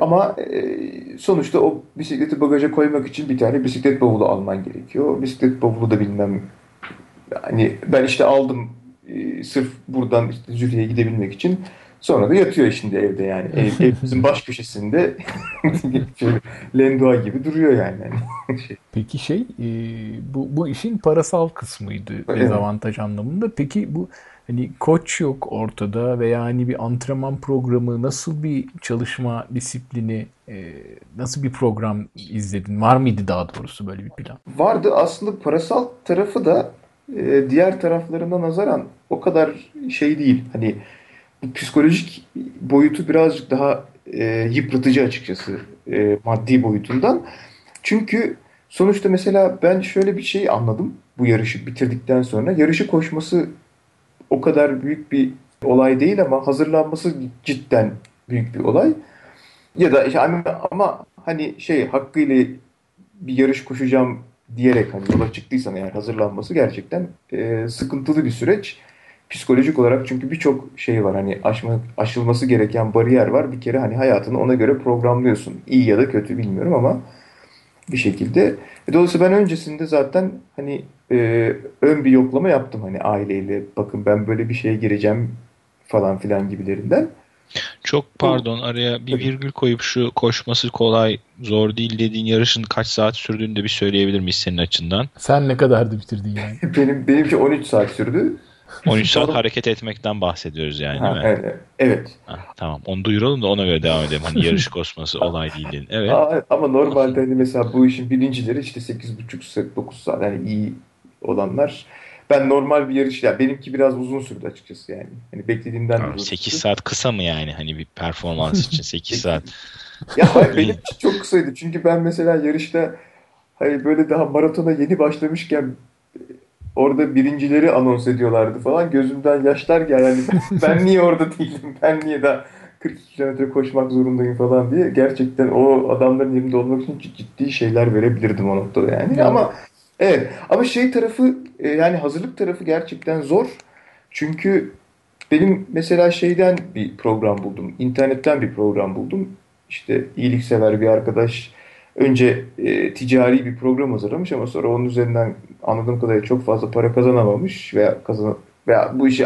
Ama sonuçta o bisikleti bagaja koymak için bir tane bisiklet bavulu alman gerekiyor. Bisiklet bavulu da bilmem hani ben aldım sırf buradan Zürih'e gidebilmek için. Sonra da yatıyor şimdi evde yani. Evimizin baş köşesinde lendua gibi duruyor yani. Peki bu işin parasal kısmıydı dezavantaj anlamında. Peki bu hani koç yok ortada veya hani bir antrenman programı, nasıl bir çalışma disiplini, nasıl bir program izledin? Var mıydı daha doğrusu böyle bir plan? Vardı aslında, parasal tarafı da diğer taraflarına nazaran o kadar şey değil. Hani bu psikolojik boyutu birazcık daha yıpratıcı açıkçası maddi boyutundan. Çünkü sonuçta mesela ben şöyle bir şey anladım bu yarışı bitirdikten sonra. Yarışı koşması o kadar büyük bir olay değil ama hazırlanması cidden büyük bir olay. Ya da işte, ama hani şey hakkıyla bir yarış koşacağım diyerek hani yola çıktıysan yani hazırlanması gerçekten sıkıntılı bir süreç. Psikolojik olarak çünkü birçok şey var hani aşılması gereken bariyer var. Bir kere hani hayatını ona göre programlıyorsun. İyi ya da kötü bilmiyorum ama bir şekilde. Dolayısıyla ben öncesinde zaten hani ön bir yoklama yaptım hani aileyle. Bakın ben böyle bir şeye gireceğim falan filan gibilerinden. Çok pardon araya bir virgül koyup şu koşması kolay zor değil dediğin yarışın kaç saat sürdüğünü de bir söyleyebilir miyiz senin açından? Sen ne kadardı bitirdin yani? Benimki 13 saat sürdü. 13 saat hareket etmekten bahsediyoruz yani değil mi? Evet. Ha, tamam onu duyuralım da ona göre devam edelim. Hani yarış koşması olay değil dedin. Evet. Ama normalde hani mesela bu işin birincileri işte 8,5-9 saat yani iyi olanlar. Ben normal bir yarış ya yani benimki biraz uzun sürdü açıkçası yani. Hani beklediğimden tamam, uzun 8 sürdü. Saat kısa mı yani hani bir performans için 8 saat? Ya hayır, benim için çok kısaydı. Çünkü ben mesela yarışta hani böyle daha maratona yeni başlamışken orada birincileri anons ediyorlardı falan. Gözümden yaşlar geldi. Yani ben niye orada değilim? Ben niye daha 42 kilometre koşmak zorundayım falan diye. Gerçekten o adamların yerinde olmak için ciddi şeyler verebilirdim o noktada yani. Ama evet. Ama şey tarafı yani hazırlık tarafı gerçekten zor. Çünkü benim mesela şeyden bir program buldum. İnternetten bir program buldum. İşte iyiliksever bir arkadaş önce ticari bir program hazırlamış ama sonra onun üzerinden anladığım kadarıyla çok fazla para kazanamamış veya bu işi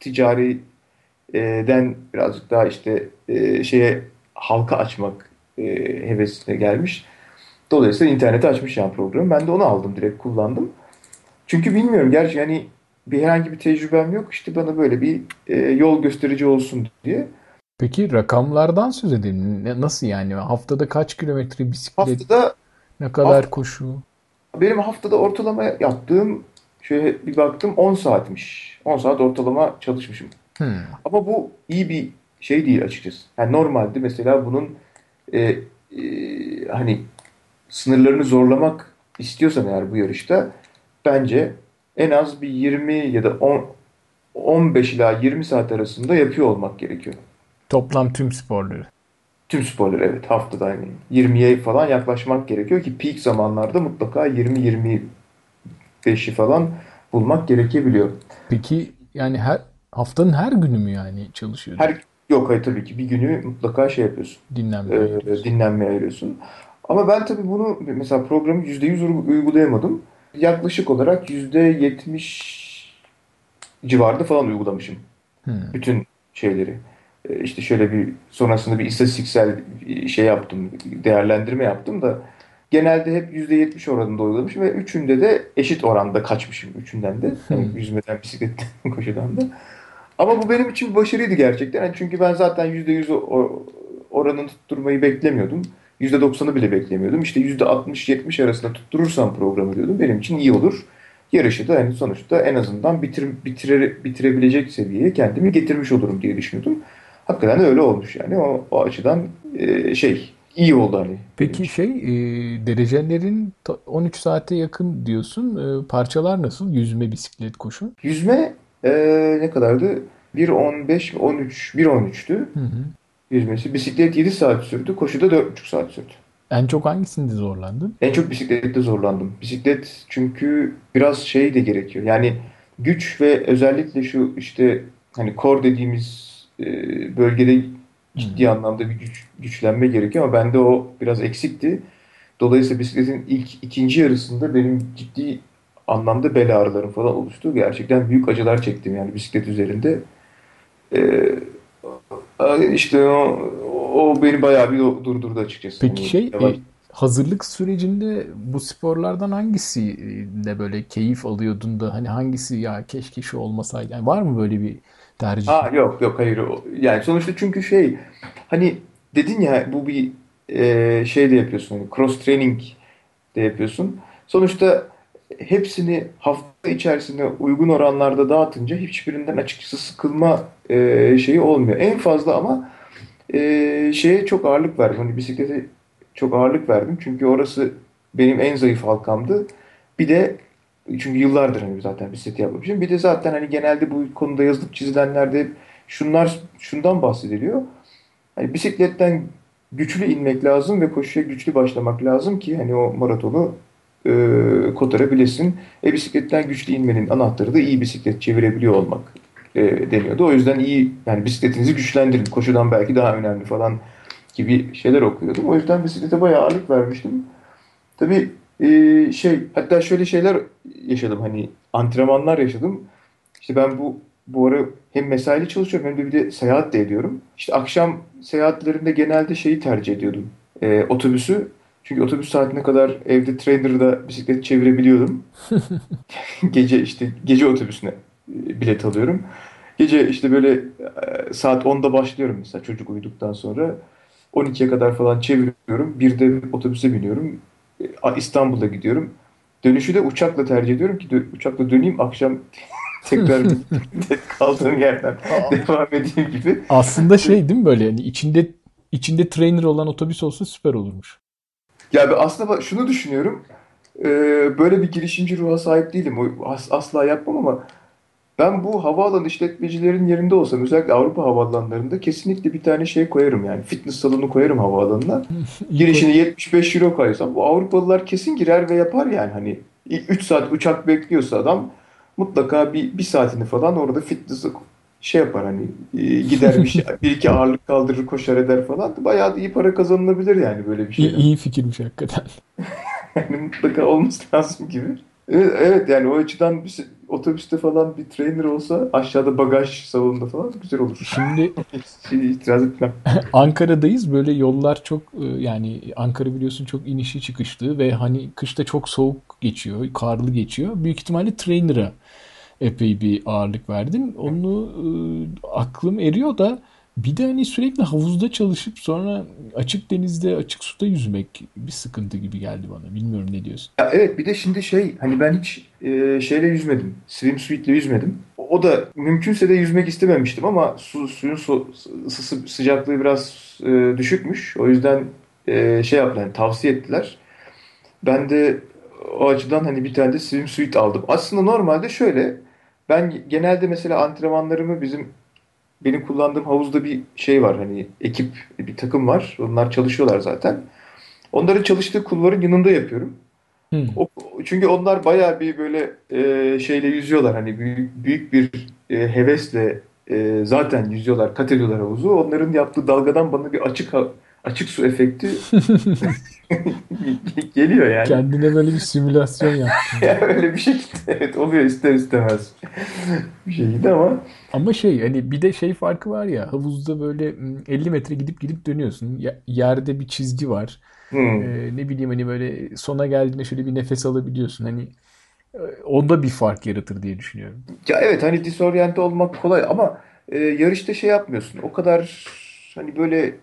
ticariden birazcık daha işte halka açmak hevesine gelmiş. Dolayısıyla internete açmış yani programı. Ben de onu aldım direkt kullandım. Çünkü bilmiyorum gerçi hani herhangi bir tecrübem yok. İşte bana böyle bir yol gösterici olsun diye. Peki rakamlardan söz edelim. Nasıl yani? Haftada kaç kilometre bisiklet? Ne kadar koşu? Benim haftada ortalama yaptığım şöyle bir baktım 10 saatmiş. 10 saat ortalama çalışmışım. Ama bu iyi bir şey değil açıkçası. Yani normalde mesela bunun hani sınırlarını zorlamak istiyorsan eğer bu yarışta bence en az bir 20 ya da 15 ila 20 saat arasında yapıyor olmak gerekiyor. Toplam tüm sporları. Tüm sporları evet haftada yani 20'ye falan yaklaşmak gerekiyor ki peak zamanlarda mutlaka 20-25'i falan bulmak gerekebiliyor. Peki yani haftanın her günü mü yani çalışıyorsun? Yok hayır tabii ki bir günü mutlaka şey yapıyorsun. Dinlenmeye ayırıyorsun. Ama ben tabii bunu mesela programı %100 uygulayamadım. Yaklaşık olarak %70 civarında falan uygulamışım. Bütün şeyleri. İşte şöyle bir sonrasında bir istatistiksel şey yaptım, değerlendirme yaptım da genelde hep %70 oranında uygulamışım ve üçünde de eşit oranda kaçmışım. Üçünden de, yani yüzmeden, bisikletten, koşudan da. Ama bu benim için başarıydı gerçekten. Yani çünkü ben zaten %100 oranını tutturmayı beklemiyordum. %90'ı bile beklemiyordum. İşte %60-70 arasında tutturursam programı diyordum. Benim için iyi olur. Yarışı da yani sonuçta en azından bitirebilecek seviyeye kendimi getirmiş olurum diye düşünüyordum. Hakikaten öyle olmuş yani o açıdan iyi oldu hani. Peki derecelerin 13 saate yakın diyorsun. Parçalar nasıl? Yüzme, bisiklet, koşu? Yüzme ne kadardı? 1.13'tü. Yüzmesi. Bisiklet 7 saat sürdü. Koşu da 4,5 saat sürdü. En çok hangisinde zorlandın? En çok bisiklette zorlandım. Bisiklet çünkü biraz şey de gerekiyor. Yani güç ve özellikle şu işte hani core dediğimiz bölgede ciddi anlamda bir güçlenme gerekiyor ama bende o biraz eksikti. Dolayısıyla bisikletin ikinci yarısında benim ciddi anlamda bel ağrılarım falan oluştu. Gerçekten büyük acılar çektim yani bisiklet üzerinde. İşte o beni bayağı bir durdurdu açıkçası. Peki hazırlık sürecinde bu sporlardan hangisinde böyle keyif alıyordun da hani hangisi ya keşke şu olmasaydı yani var mı böyle bir tercih? Yok hayır yani sonuçta çünkü hani dedin ya bu bir şey de yapıyorsun hani cross training de yapıyorsun sonuçta hepsini hafta içerisinde uygun oranlarda dağıtınca hiçbirinden açıkçası sıkılma şeyi olmuyor. En fazla ama şeye çok ağırlık verdim. Hani bisiklete çok ağırlık verdim. Çünkü orası benim en zayıf halkamdı. Bir de çünkü yıllardır hani zaten bisiklet yapmışım. Bir de zaten hani genelde bu konuda yazılıp çizilenlerde şundan bahsediliyor. Hani bisikletten güçlü inmek lazım ve koşuya güçlü başlamak lazım ki hani o maratonu kotarabilesin. Bisikletten güçlü inmenin anahtarı da iyi bisiklet çevirebiliyor olmak deniyordu. O yüzden iyi, yani bisikletinizi güçlendirin. Koşudan belki daha önemli falan gibi şeyler okuyordum. O yüzden bisiklete bayağı ağırlık vermiştim. Tabii hatta şöyle şeyler yaşadım, hani antrenmanlar yaşadım. İşte ben bu ara hem mesaili çalışıyorum hem de bir de seyahat de ediyorum. İşte akşam seyahatlerinde genelde şeyi tercih ediyordum. Otobüsü. Çünkü otobüs saatine kadar evde trainer'da bisiklet çevirebiliyordum. gece otobüsüne bilet alıyorum. Gece işte böyle saat 10'da başlıyorum mesela, çocuk uyuduktan sonra. 12'ye kadar falan çeviriyorum. 1'de otobüse biniyorum. İstanbul'a gidiyorum. Dönüşü de uçakla tercih ediyorum ki uçakla döneyim, akşam tekrar kaldığım yerden devam edeyim gibi. Aslında değil mi böyle, yani içinde trainer olan otobüs olsa süper olurmuş. Ya ben aslında şunu düşünüyorum, böyle bir girişimci ruha sahip değilim, asla yapmam, ama ben bu havaalanı işletmecilerin yerinde olsam, özellikle Avrupa havaalanlarında kesinlikle bir tane şey koyarım, yani fitness salonu koyarım havaalanına. Girişini €75 koysam bu Avrupalılar kesin girer ve yapar yani. Hani 3 saat uçak bekliyorsa adam mutlaka bir saatini falan orada fitness'ı şey yapar, hani gider bir iki ağırlık kaldırır, koşar eder falan. Bayağı da iyi para kazanılabilir yani böyle bir şey. İyi fikirmiş hakikaten. Yani mutlaka olması lazım gibi. Evet, yani o açıdan otobüste falan bir trainer olsa, aşağıda bagaj salonunda falan güzel olur. Şimdi itiraz etmem. Ankara'dayız, böyle yollar çok, yani Ankara biliyorsun çok inişi çıkışlı ve hani kışta çok soğuk geçiyor, karlı geçiyor. Büyük ihtimalle trainer'a epey bir ağırlık verdim. Onu aklım eriyor da, bir de hani sürekli havuzda çalışıp sonra açık denizde, açık suda yüzmek bir sıkıntı gibi geldi bana. Bilmiyorum, ne diyorsun? Ya evet, bir de şimdi hani ben hiç şeyle yüzmedim. Swimsuit'le yüzmedim. O da mümkünse de yüzmek istememiştim ama suyun sıcaklığı biraz düşükmüş. O yüzden yaptılar, yani tavsiye ettiler. Ben de o açıdan hani bir tane de swimsuit aldım. Aslında normalde şöyle, ben genelde mesela antrenmanlarımı benim kullandığım havuzda bir şey var, hani ekip, bir takım var. Onlar çalışıyorlar zaten. Onların çalıştığı kulvarın yanında yapıyorum. Çünkü onlar bayağı bir böyle şeyle yüzüyorlar. Hani büyük bir hevesle zaten yüzüyorlar, kat ediyorlar havuzu. Onların yaptığı dalgadan bana bir açık su efekti geliyor yani. Kendine böyle bir simülasyon yaptın. Ya öyle bir şekilde evet oluyor ister istemez. Bir şekilde ama hani bir de farkı var ya, havuzda böyle 50 metre gidip dönüyorsun. Yerde bir çizgi var. Ne bileyim, hani böyle sona geldiğinde şöyle bir nefes alabiliyorsun. Hani onda bir fark yaratır diye düşünüyorum. Ya evet, hani disoryante olmak kolay ama yarışta yapmıyorsun. O kadar hani böyle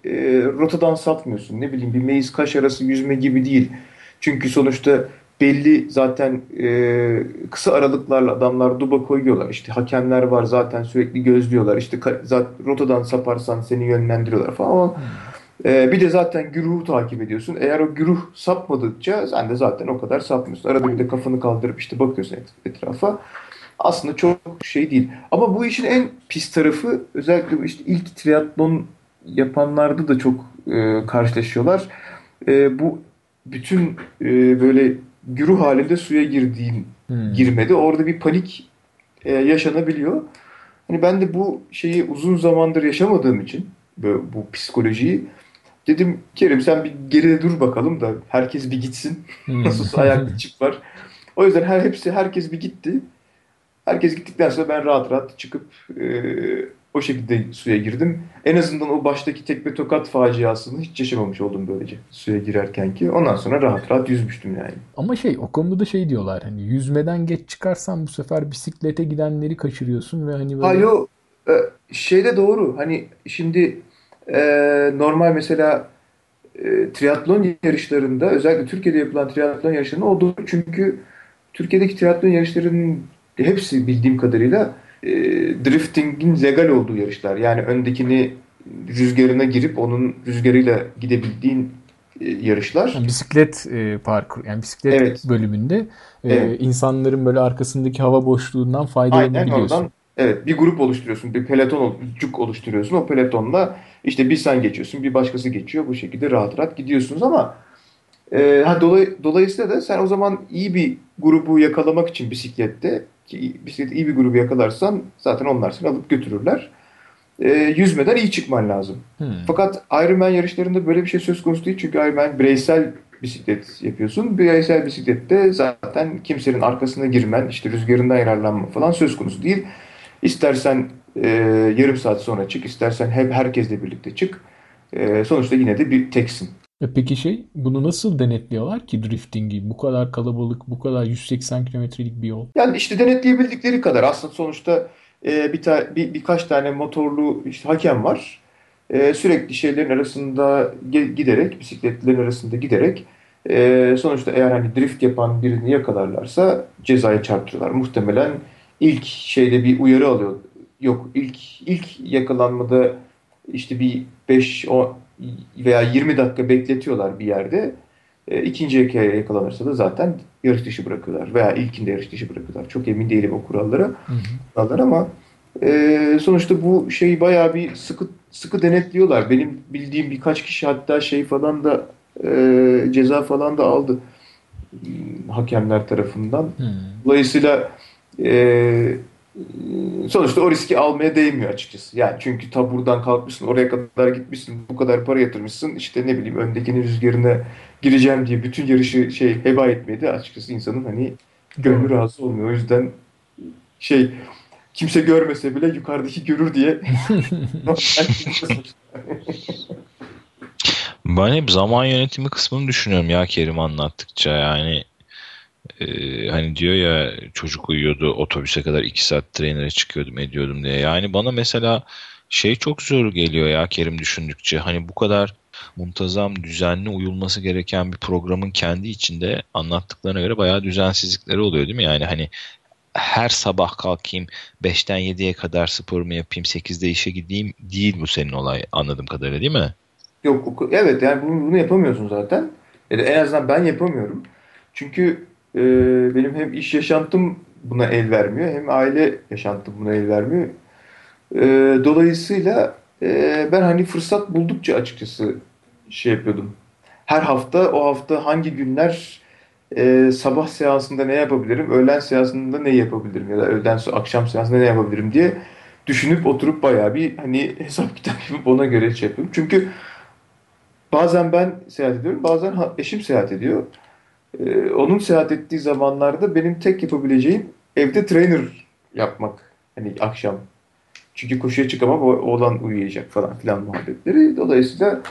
rotadan sapmıyorsun. Ne bileyim, bir Meis Kaş arası yüzme gibi değil. Çünkü sonuçta belli zaten kısa aralıklarla adamlar duba koyuyorlar. İşte hakemler var zaten, sürekli gözlüyorlar. İşte zaten rotadan saparsan seni yönlendiriyorlar falan. Ama bir de zaten güruhu takip ediyorsun. Eğer o güruh sapmadıkça sen de zaten o kadar sapmıyorsun. Arada bir de kafanı kaldırıp bakıyorsun etrafa. Aslında çok şey değil. Ama bu işin en pis tarafı, özellikle ilk triatlon yapanlarda da çok karşılaşıyorlar. Bu bütün böyle güruh halinde suya girmedi. Orada bir panik yaşanabiliyor. Hani ben de bu şeyi uzun zamandır yaşamadığım için bu psikolojiyi, dedim Kerim sen bir geride dur bakalım da herkes bir gitsin. Nasılsa ayaklı çip var. O yüzden herkes bir gitti. Herkes gittikten sonra ben rahat çıkıp o şekilde suya girdim. En azından o baştaki tekme tokat faciasını hiç yaşamamış oldum böylece suya girerken ki. Ondan sonra rahat yüzmüştüm yani. Ama o konuda diyorlar, hani yüzmeden geç çıkarsan bu sefer bisiklete gidenleri kaçırıyorsun ve hani böyle... Ha yok, de doğru. Hani şimdi normal mesela triatlon yarışlarında, özellikle Türkiye'de yapılan triatlon yarışlarında o doğru. Çünkü Türkiye'deki triatlon yarışlarının hepsi bildiğim kadarıyla drifting'in legal olduğu yarışlar. Yani öndekini rüzgarına girip onun rüzgarıyla gidebildiğin yarışlar. Yani bisiklet parkur, yani bisiklet evet. bölümünde evet. insanların böyle arkasındaki hava boşluğundan faydalanabiliyorsun. Aynen, evet, bir grup oluşturuyorsun, bir pelotoncuk oluşturuyorsun. O pelotonla işte bir sen geçiyorsun, bir başkası geçiyor. Bu şekilde rahat rahat gidiyorsunuz ama dolayısıyla da sen o zaman iyi bir grubu yakalamak için bisiklette, ki bisiklette iyi bir grubu yakalarsan zaten onlar seni alıp götürürler. Yüzmeden iyi çıkman lazım. Fakat Ironman yarışlarında böyle bir şey söz konusu değil. Çünkü Ironman bireysel bisiklet yapıyorsun. Bireysel bisiklette zaten kimsenin arkasına girmen, işte rüzgarından yararlanma falan söz konusu değil. İstersen yarım saat sonra çık, istersen hep herkesle birlikte çık. Sonuçta yine de bir teksin. Peki bunu nasıl denetliyorlar ki drifting'i? Bu kadar kalabalık, bu kadar 180 kilometrelik bir yol. Yani işte denetleyebildikleri kadar. Aslında sonuçta birkaç tane motorlu işte hakem var. Sürekli şeylerin arasında giderek, bisikletlerin arasında giderek sonuçta eğer hani drift yapan birini yakalarlarsa cezaya çarptırırlar. Muhtemelen ilk şeyde bir uyarı alıyor. Yok, ilk yakalanmada işte bir 5-10 veya 20 dakika bekletiyorlar bir yerde. İkinci yakalanırsa da zaten yarış dışı bırakıyorlar. Veya ilkinde yarış dışı bırakıyorlar. Çok emin değilim o kurallara ama sonuçta bu şeyi bayağı bir sıkı denetliyorlar. Benim bildiğim birkaç kişi hatta şey falan da ceza falan da aldı hakemler tarafından. Dolayısıyla sonuçta o riski almaya değmiyor açıkçası. Yani çünkü buradan kalkmışsın, oraya kadar gitmişsin, bu kadar para yatırmışsın, işte ne bileyim öndekinin rüzgarına gireceğim diye bütün yarışı heba etmeye de açıkçası insanın hani gönlü rahatsız olmuyor. O yüzden kimse görmese bile yukarıdaki görür diye. Ben hep zaman yönetimi kısmını düşünüyorum ya Kerim anlattıkça. Yani hani diyor ya çocuk uyuyordu, otobüse kadar 2 saat trenere çıkıyordum ediyordum diye. Yani bana mesela çok zor geliyor ya Kerim düşündükçe. Hani bu kadar muntazam, düzenli uyulması gereken bir programın kendi içinde anlattıklarına göre bayağı düzensizlikleri oluyor değil mi? Yani hani her sabah kalkayım 5'ten 7'ye kadar sporumu yapayım 8'de işe gideyim değil bu senin olay anladığım kadarıyla değil mi? Yok, evet yani bunu yapamıyorsun zaten. En azından ben yapamıyorum. Çünkü benim hem iş yaşantım buna el vermiyor, hem aile yaşantım buna el vermiyor. Dolayısıyla ben hani fırsat buldukça açıkçası yapıyordum. Her hafta o hafta hangi günler sabah seansında ne yapabilirim, öğlen seansında ne yapabilirim ya da akşam seansında ne yapabilirim diye düşünüp oturup bayağı bir hani hesap kitap yapıp ona göre yapıyorum. Çünkü bazen ben seyahat ediyorum, bazen eşim seyahat ediyor. Onun seyahat ettiği zamanlarda benim tek yapabileceğim evde trainer yapmak. Hani akşam. Çünkü koşuya çıkamam, oğlan uyuyacak falan filan muhabbetleri. Dolayısıyla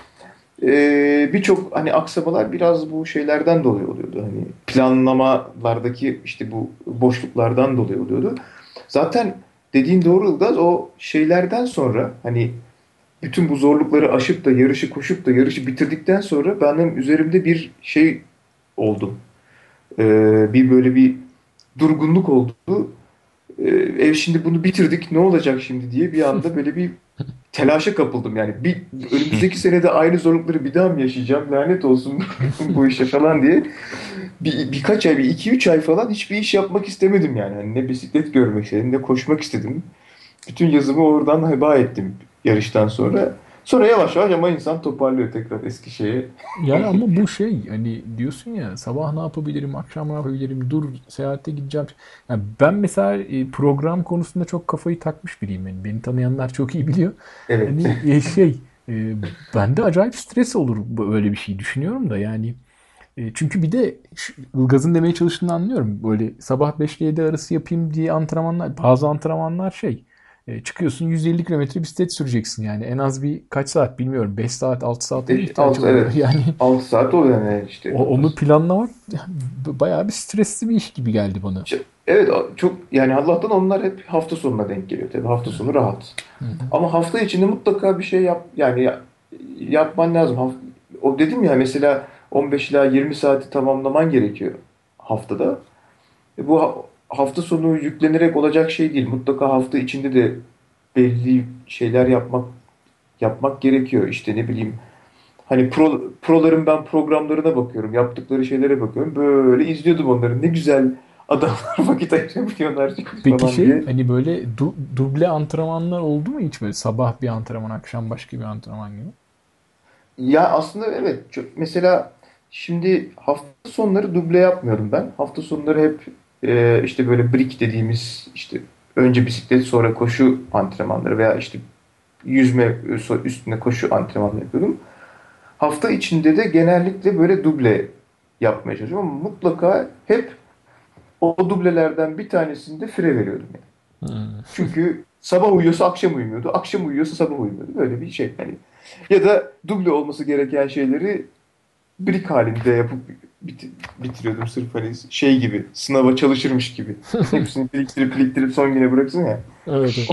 birçok hani aksamalar biraz bu şeylerden dolayı oluyordu. Hani planlamalardaki işte bu boşluklardan dolayı oluyordu. Zaten dediğin doğru Ilgaz, o şeylerden sonra hani bütün bu zorlukları aşıp da yarışı koşup da yarışı bitirdikten sonra benim üzerimde bir oldum. Bir böyle bir durgunluk oldu. Şimdi bunu bitirdik, ne olacak şimdi diye bir anda böyle bir telaşa kapıldım. Yani bir önümüzdeki senede aynı zorlukları bir daha mı yaşayacağım? Lanet olsun bu işe falan diye. Birkaç ay, 2-3 ay falan hiçbir iş yapmak istemedim yani. Yani ne bisiklet görmek istedim, ne koşmak istedim. Bütün yazımı oradan heba ettim yarıştan sonra. Sonra yavaş yavaş ama insan toparlıyor tekrar eski şeye. Yani ama bu hani diyorsun ya sabah ne yapabilirim, akşam ne yapabilirim, seyahate gideceğim. Yani ben mesela program konusunda çok kafayı takmış biriyim. Yani beni tanıyanlar çok iyi biliyor. Evet. Hani bende acayip stres olur böyle bir şey düşünüyorum da yani. Çünkü bir de Ilgaz'ın demeye çalıştığını anlıyorum. Böyle sabah 5'le 7 arası yapayım diye antrenmanlar, bazı antrenmanlar çıkıyorsun 150 kilometre bisiklet süreceksin yani en az bir kaç saat bilmiyorum 5 saat 6 saat evet. Yani 6 saat oluyor yani işte. Onu planlamak bayağı bir stresli bir iş gibi geldi bana. Evet çok yani Allah'tan onlar hep hafta sonuna denk geliyor tabii hafta sonu rahat. Ama hafta içinde mutlaka bir şey yapman lazım. O dedim ya mesela 15 ila 20 saati tamamlaman gerekiyor haftada. Bu hafta sonu yüklenerek olacak şey değil. Mutlaka hafta içinde de belli şeyler yapmak gerekiyor. İşte ne bileyim, hani proların ben programlarına bakıyorum, yaptıkları şeylere bakıyorum. Böyle izliyordum onların. Ne güzel adamlar vakit ayırabiliyorlar. Peki hani böyle duble antrenmanlar oldu mu hiç, böyle sabah bir antrenman, akşam başka bir antrenman gibi? Ya aslında evet. Mesela şimdi hafta sonları duble yapmıyorum ben. Hafta sonları hep işte böyle brick dediğimiz, işte önce bisiklet sonra koşu antrenmanları veya işte yüzme üstüne koşu antrenmanları yapıyorum. Hafta içinde de genellikle böyle duble yapmaya çalışıyorum ama mutlaka hep o dublelerden bir tanesinde fire veriyordum yani. Çünkü sabah uyuyorsa akşam uyumuyordu, akşam uyuyorsa sabah uyumuyordu. Böyle bir şey yani. Ya da duble olması gereken şeyleri brick halinde yapıp bitiriyordum, sırf hani şey gibi, sınava çalışırmış gibi. Hepsini biriktirip son güne bıraksın ya. Evet.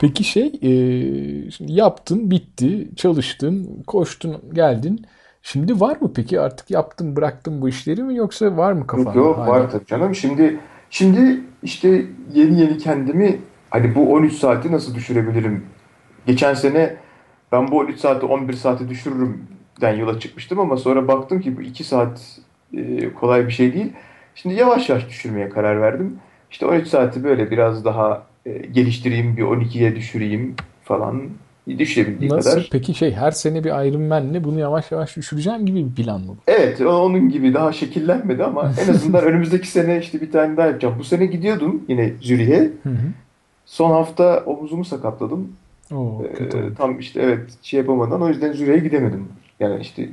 Peki şimdi yaptın, bitti, çalıştın, koştun, geldin. Şimdi var mı peki artık yaptın, bıraktın bu işleri mi, yoksa var mı kafanda? Yok var tabii canım. Şimdi işte yeni kendimi hani bu 13 saati nasıl düşürebilirim? Geçen sene ben bu 13 saati 11 saate düşürürümden yola çıkmıştım ama sonra baktım ki bu 2 saat kolay bir şey değil. Şimdi yavaş yavaş düşürmeye karar verdim. İşte 13 saati böyle biraz daha geliştireyim, bir 12'ye düşüreyim falan, düşebildiği kadar. Nasıl? Peki her sene bir Ironman'le bunu yavaş yavaş düşüreceğim gibi bir plan mı? Evet, onun gibi daha şekillenmedi ama en azından önümüzdeki sene işte bir tane daha yapacağım. Bu sene gidiyordum yine Zürih'e. Son hafta omuzumu sakatladım. Oo, tam işte evet yapamadan, o yüzden Zürih'e gidemedim. Yani işte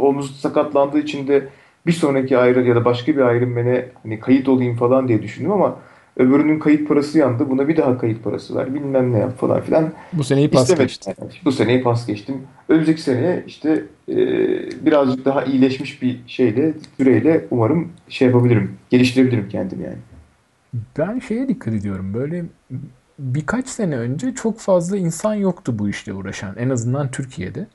omuz sakatlandığı için de bir sonraki Ironman ya da başka bir Ironman'e hani kayıt olayım falan diye düşündüm ama öbürünün kayıt parası yandı. Buna bir daha kayıt parası var. Bilmem ne yap falan filan. Bu seneyi pas geçtim. Yani. Bu seneyi pas geçtim. Önümüzdeki seneye işte birazcık daha iyileşmiş bir süreyle umarım yapabilirim. Geliştirebilirim kendimi yani. Ben dikkat ediyorum. Böyle birkaç sene önce çok fazla insan yoktu bu işle uğraşan. En azından Türkiye'de.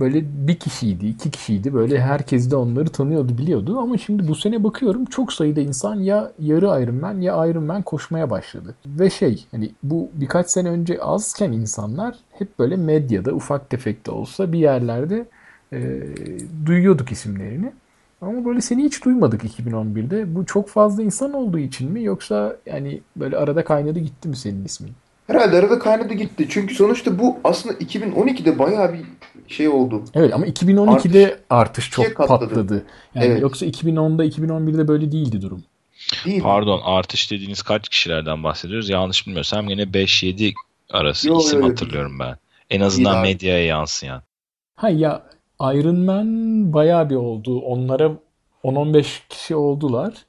Böyle bir kişiydi, iki kişiydi. Böyle herkes de onları tanıyordu, biliyordu. Ama şimdi bu sene bakıyorum çok sayıda insan ya yarı Ironman ya Ironman koşmaya başladı. Ve hani bu birkaç sene önce azken insanlar hep böyle medyada ufak tefek de olsa bir yerlerde duyuyorduk isimlerini. Ama böyle seni hiç duymadık 2011'de. Bu çok fazla insan olduğu için mi, yoksa yani böyle arada kaynadı gitti mi senin ismin? Herhalde arada kaynadı gitti. Çünkü sonuçta bu aslında 2012'de bayağı bir oldu. Evet ama 2012'de artış çok patladı. Yani evet. Yoksa 2010'da 2011'de böyle değildi durum. Değil. Pardon, artış dediğiniz kaç kişilerden bahsediyoruz? Yanlış bilmiyorsam yine 5-7 arası isim hatırlıyorum ben. En azından değil, medyaya yansıyan. Ya Ironman bayağı bir oldu. Onlara 10-15 kişi oldular.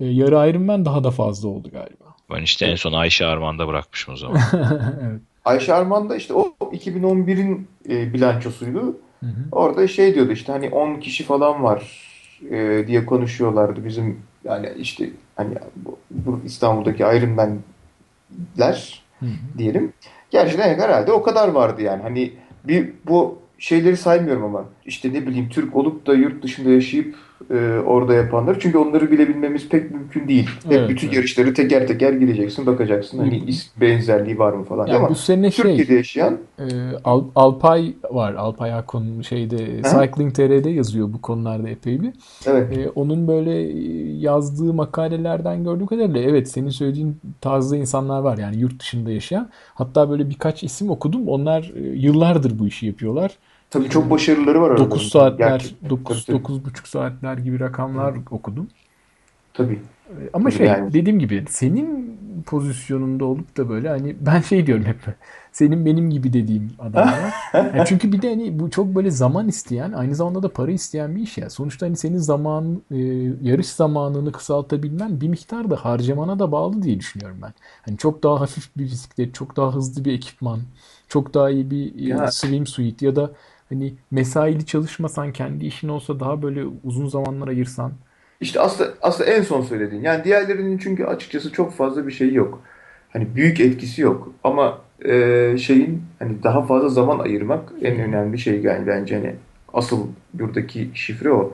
Yarı Ironman daha da fazla oldu galiba. Ben en son Ayşe Arman'da bırakmışım o zaman. Evet. Ayşe Arman'da işte o 2011'in bilançosuydu. Orada diyordu işte hani 10 kişi falan var diye konuşuyorlardı bizim yani işte hani bu İstanbul'daki Ironman'ler diyelim. Gerçekten herhalde o kadar vardı yani. Hani bir bu şeyleri saymıyorum ama işte ne bileyim Türk olup da yurt dışında yaşayıp orada yapanlar. Çünkü onları bilebilmemiz pek mümkün değil. Evet, hep bütün yarışları teker teker gireceksin, bakacaksın. Hani benzerliği var mı falan. Yani ama bu sene Türkiye'de yaşayan Alpay var. Alpay Akon Cycling TR'de yazıyor bu konularda epey bir. Evet. Onun böyle yazdığı makalelerden gördüğüm kadarıyla evet senin söylediğin tarzda insanlar var. Yani yurt dışında yaşayan. Hatta böyle birkaç isim okudum. Onlar yıllardır bu işi yapıyorlar. Tabii çok başarıları var. 9 saatler, 9,5 saatler gibi rakamlar okudum. Tabii. Ama dediğim gibi senin pozisyonunda olup da böyle hani ben diyorum hep. Senin benim gibi dediğim adamlar. Çünkü bir de hani bu çok böyle zaman isteyen, aynı zamanda da para isteyen bir iş ya. Sonuçta hani senin zaman yarış zamanını kısaltabilmen bir miktar da harcamana da bağlı diye düşünüyorum ben. Hani çok daha hafif bir bisiklet, çok daha hızlı bir ekipman, çok daha iyi bir swimsuit ya da hani mesaili çalışmasan, kendi işin olsa daha böyle uzun zamanlar ayırsan. İşte aslında en son söylediğin. Yani diğerlerinin çünkü açıkçası çok fazla bir şeyi yok. Hani büyük etkisi yok. Ama hani daha fazla zaman ayırmak en önemli bence. Asıl buradaki şifre o.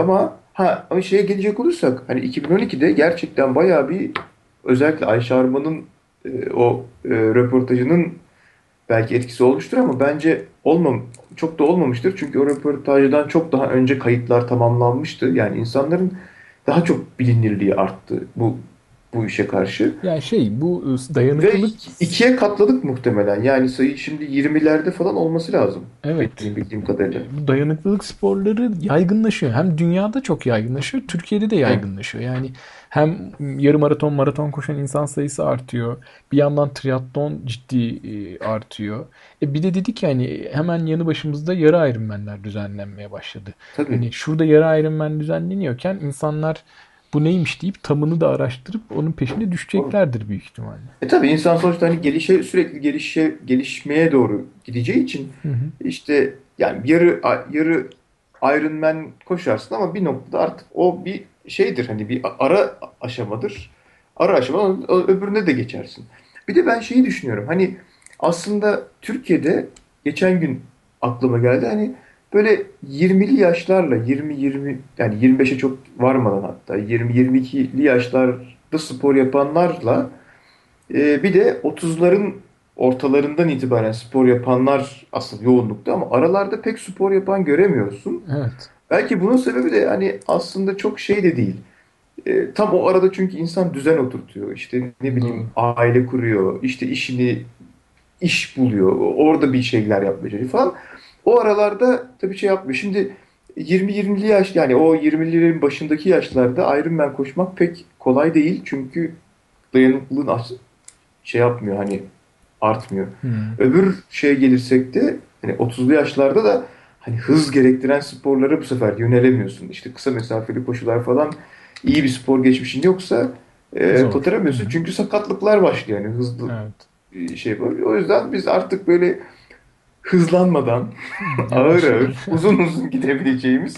Ama Ha ama şeye gelecek olursak hani 2012'de gerçekten bayağı bir özellikle Ayşe Arman'ın o röportajının belki etkisi olmuştur ama bence çok da olmamıştır. Çünkü o röportajdan çok daha önce kayıtlar tamamlanmıştı. Yani insanların daha çok bilinirliği arttı bu işe karşı. Yani bu dayanıklılık... Ve ikiye katladık muhtemelen. Yani sayı şimdi 20'lerde falan olması lazım. Evet. Bildiğim kadarıyla. Bu dayanıklılık sporları yaygınlaşıyor. Hem dünyada çok yaygınlaşıyor, Türkiye'de de yaygınlaşıyor. Yani hem yarım maraton, maraton koşan insan sayısı artıyor. Bir yandan triatlon ciddi artıyor. Bir de dedik ya hani hemen yanı başımızda yarı Ironman'ler düzenlenmeye başladı. Tabii. Hani şurada yarı Ironman düzenleniyorken insanlar bu neymiş deyip tamını da araştırıp onun peşine düşeceklerdir büyük ihtimalle. Tabii insan sonuçta hani gelişmeye doğru gideceği için işte yani yarı Ironman koşarsın ama bir noktada artık o bir şeydir hani bir ara aşamadır. Ara aşama öbürüne de geçersin. Bir de ben şeyi düşünüyorum. Hani aslında Türkiye'de geçen gün aklıma geldi hani böyle 20'li yaşlarla 20 yani 25'e çok varmadan hatta 20-22'li yaşlarda spor yapanlarla bir de 30'ların ortalarından itibaren spor yapanlar asıl yoğunlukta ama aralarda pek spor yapan göremiyorsun. Evet. Belki bunun sebebi de hani aslında çok de değil. Tam o arada çünkü insan düzen oturtuyor. İşte ne bileyim aile kuruyor. İşte iş buluyor. Orada bir şeyler yapmaya falan. O aralarda tabii yapmıyor. Şimdi 20-20'li yaş yani o 20'lilerin başındaki yaşlarda Ironman koşmak pek kolay değil. Çünkü dayanıklılığın yapmıyor hani artmıyor. Öbür gelirsek de hani 30'lu yaşlarda da hani hız gerektiren sporlara bu sefer yönelemiyorsun. İşte kısa mesafeli koşular falan iyi bir spor geçmişin yoksa kotaramıyorsun. Çünkü sakatlıklar başlıyor yani hızlı yapıyor. O yüzden biz artık böyle hızlanmadan ağır uzun gidebileceğimiz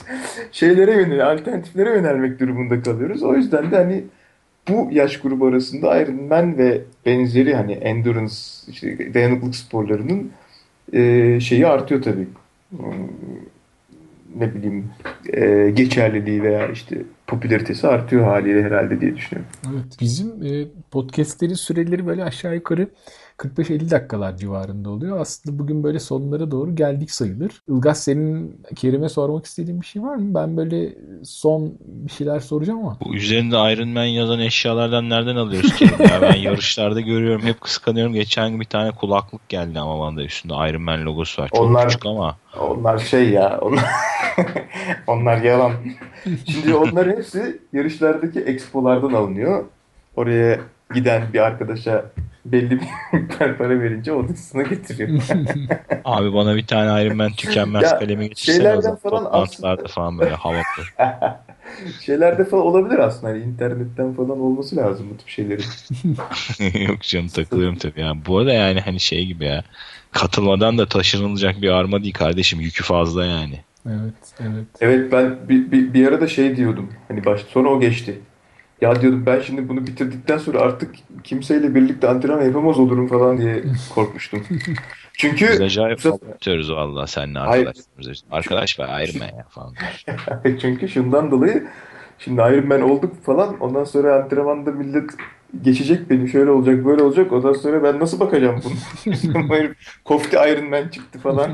alternatiflere yönelmek durumunda kalıyoruz. O yüzden de hani bu yaş grubu arasında Ironman ve benzeri hani endurance dayanıklılık sporlarının artıyor tabii. Ne bileyim geçerliliği veya popülaritesi artıyor haliyle herhalde diye düşünüyorum. Evet, bizim podcastlerin süreleri böyle aşağı yukarı 45-50 dakikalar civarında oluyor. Aslında bugün böyle sonlara doğru geldik sayılır. Ilgaz, senin Kerim'e sormak istediğin bir şey var mı? Ben böyle son bir şeyler soracağım ama. Bu üzerinde Ironman yazan eşyalardan nereden alıyoruz Kerim ya? Ben yarışlarda görüyorum. Hep kıskanıyorum. Geçen gün bir tane kulaklık geldi ama bana da üstünde Ironman logosu var. Çok küçük ama. Onlar onlar yalan. Şimdi onların hepsi yarışlardaki expolardan alınıyor. Oraya giden bir arkadaşa belli bir para verince onun üstüne getiriyor. Abi bana bir tane Ironman tükenmez kalemi getirsene. Toplantılarda falan böyle havaplar. Şeylerde falan olabilir aslında. Yani internetten falan olması lazım bu tip şeylerin. Yok canım, takılıyorum tabii. Yani bu arada yani hani gibi ya. Katılmadan da taşınılacak bir arma değil kardeşim. Yükü fazla yani. Evet. Evet, ben bir arada diyordum. Hani sonra o geçti. Ya diyordum ben şimdi bunu bitirdikten sonra artık kimseyle birlikte antrenman yapamaz olurum falan diye korkmuştum. Çünkü biz acayip yapıyoruz valla seninle arkadaşlarımız. Arkadaş ben Ironman ya falan. Çünkü şundan dolayı şimdi Ironman olduk falan ondan sonra antrenmanda millet geçecek beni şöyle olacak böyle olacak ondan sonra ben nasıl bakacağım bunu? Kofti Ironman çıktı falan.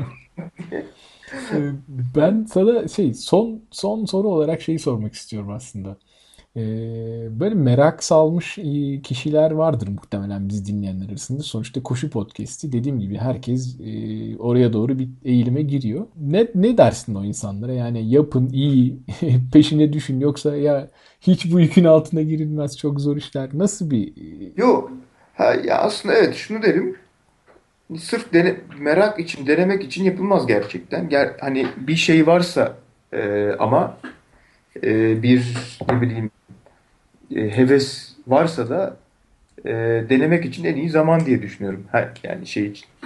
Ben sana son soru olarak sormak istiyorum aslında. Böyle merak salmış kişiler vardır muhtemelen biz dinleyenler arasında. Sonuçta koşu podcast'i dediğim gibi herkes oraya doğru bir eğilime giriyor. Ne dersin o insanlara? Yani yapın iyi peşine düşün yoksa ya hiç bu yükün altına girilmez çok zor işler. Nasıl bir... Yok. Ya aslında evet şunu derim. Sırf merak için denemek için yapılmaz gerçekten. Hani bir şey varsa ama bir heves varsa da denemek için en iyi zaman diye düşünüyorum. Yani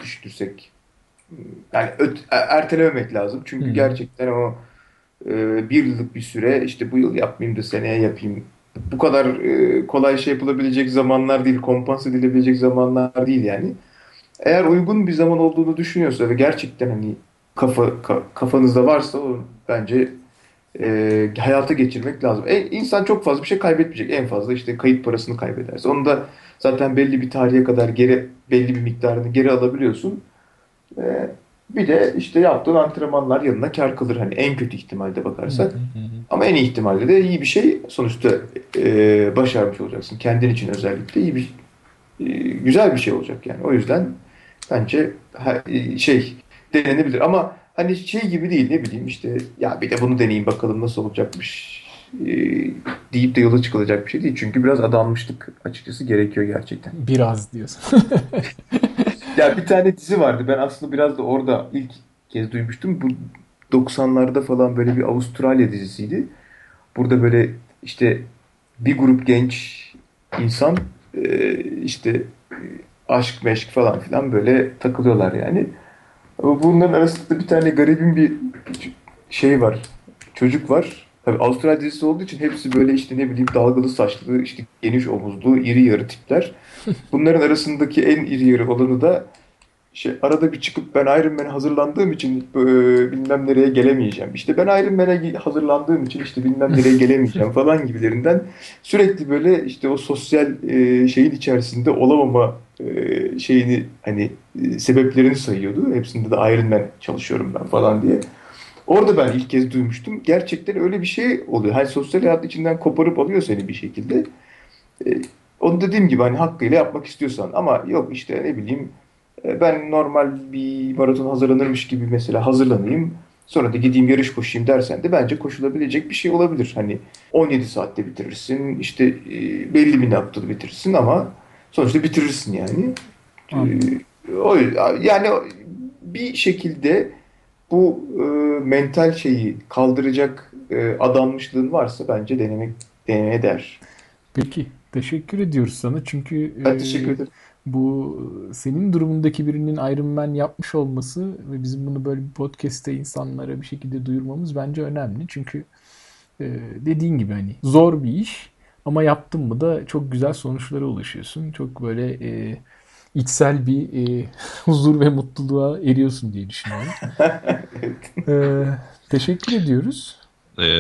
düşünürsek yani ertelememek lazım. Çünkü gerçekten o bir yıllık bir süre bu yıl yapmayayım da seneye yapayım. Bu kadar kolay yapılabilecek zamanlar değil. Kompanse edilebilecek zamanlar değil yani. Eğer uygun bir zaman olduğunu düşünüyorsa ve gerçekten hani kafanızda varsa o bence hayata geçirmek lazım. İnsan çok fazla bir şey kaybetmeyecek. En fazla işte kayıt parasını kaybederse. Onu da zaten belli bir tarihe kadar belli bir miktarını geri alabiliyorsun. Bir de işte yaptığın antrenmanlar yanına kar kalır. Hani en kötü ihtimalde bakarsak. Ama en iyi ihtimalle de iyi bir şey sonuçta başarmış olacaksın. Kendin için özellikle iyi bir güzel bir şey olacak yani. O yüzden bence denenebilir ama hani gibi değil, ne bileyim işte ya bir de bunu deneyeyim bakalım nasıl olacakmış deyip de yola çıkılacak bir şey değil. Çünkü biraz adanmışlık açıkçası gerekiyor gerçekten. Biraz diyorsun. Ya bir tane dizi vardı, ben aslında biraz da orada ilk kez duymuştum. Bu 90'larda falan böyle bir Avustralya dizisiydi. Burada böyle işte bir grup genç insan işte aşk meşk falan filan böyle takılıyorlar yani. Bunların arasında bir tane garibin bir şey var. Çocuk var. Tabii Avustralya dizisi olduğu için hepsi böyle işte ne bileyim dalgalı saçlı, işte geniş omuzlu, iri yarı tipler. Bunların arasındaki en iri yarı olanı da arada bir çıkıp ben Ironman'e hazırlandığım için bilmem nereye gelemeyeceğim. İşte ben Ironman'e hazırlandığım için işte bilmem nereye gelemeyeceğim falan gibilerinden sürekli böyle işte o sosyal şeyin içerisinde olamama şeyini hani sebeplerini sayıyordu. Hepsinde de Ironman çalışıyorum ben falan diye. Orada ben ilk kez duymuştum. Gerçekten öyle bir şey oluyor. Hani sosyal hayat içinden koparıp alıyor seni bir şekilde. Onu dediğim gibi hani hakkıyla yapmak istiyorsan ama yok işte ne bileyim ben normal bir maraton hazırlanırmış gibi mesela hazırlanayım. Sonra da gideyim yarış koşayım dersen de bence koşulabilecek bir şey olabilir. Hani 17 saatte bitirirsin, işte belli bir naptır bitirirsin ama sonuçta bitirirsin yani. Yani bir şekilde bu mental şeyi kaldıracak adanmışlığın varsa bence denemeye değer. Peki, teşekkür ediyoruz sana çünkü... Ben teşekkür ederim. Bu senin durumundaki birinin Ironman yapmış olması ve bizim bunu böyle bir podcast'te insanlara bir şekilde duyurmamız bence önemli. Çünkü dediğin gibi hani zor bir iş ama yaptın mı da çok güzel sonuçlara ulaşıyorsun. Çok böyle içsel bir huzur ve mutluluğa eriyorsun diye düşünüyorum. Evet. Teşekkür ediyoruz.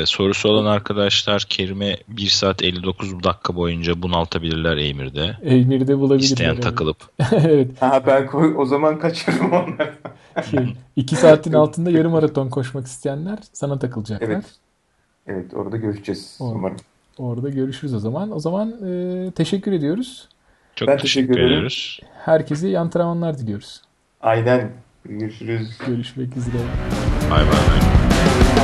Sorusu olan arkadaşlar Kerim'e 1 saat 59 dakika boyunca bunaltabilirler Eymir'de. Eymir'de bulabilirler. İsteyen yani. Takılıp. Evet. Ben o zaman kaçırırım onları. 2 saatin altında yarım maraton koşmak isteyenler sana takılacaklar. Evet. Evet, orada görüşeceğiz umarım. Orada görüşürüz o zaman. O zaman teşekkür ediyoruz. Çok teşekkür ediyoruz. Herkese iyi antrenmanlar diliyoruz. Aynen. Görüşürüz. Görüşmek üzere. Bay bay.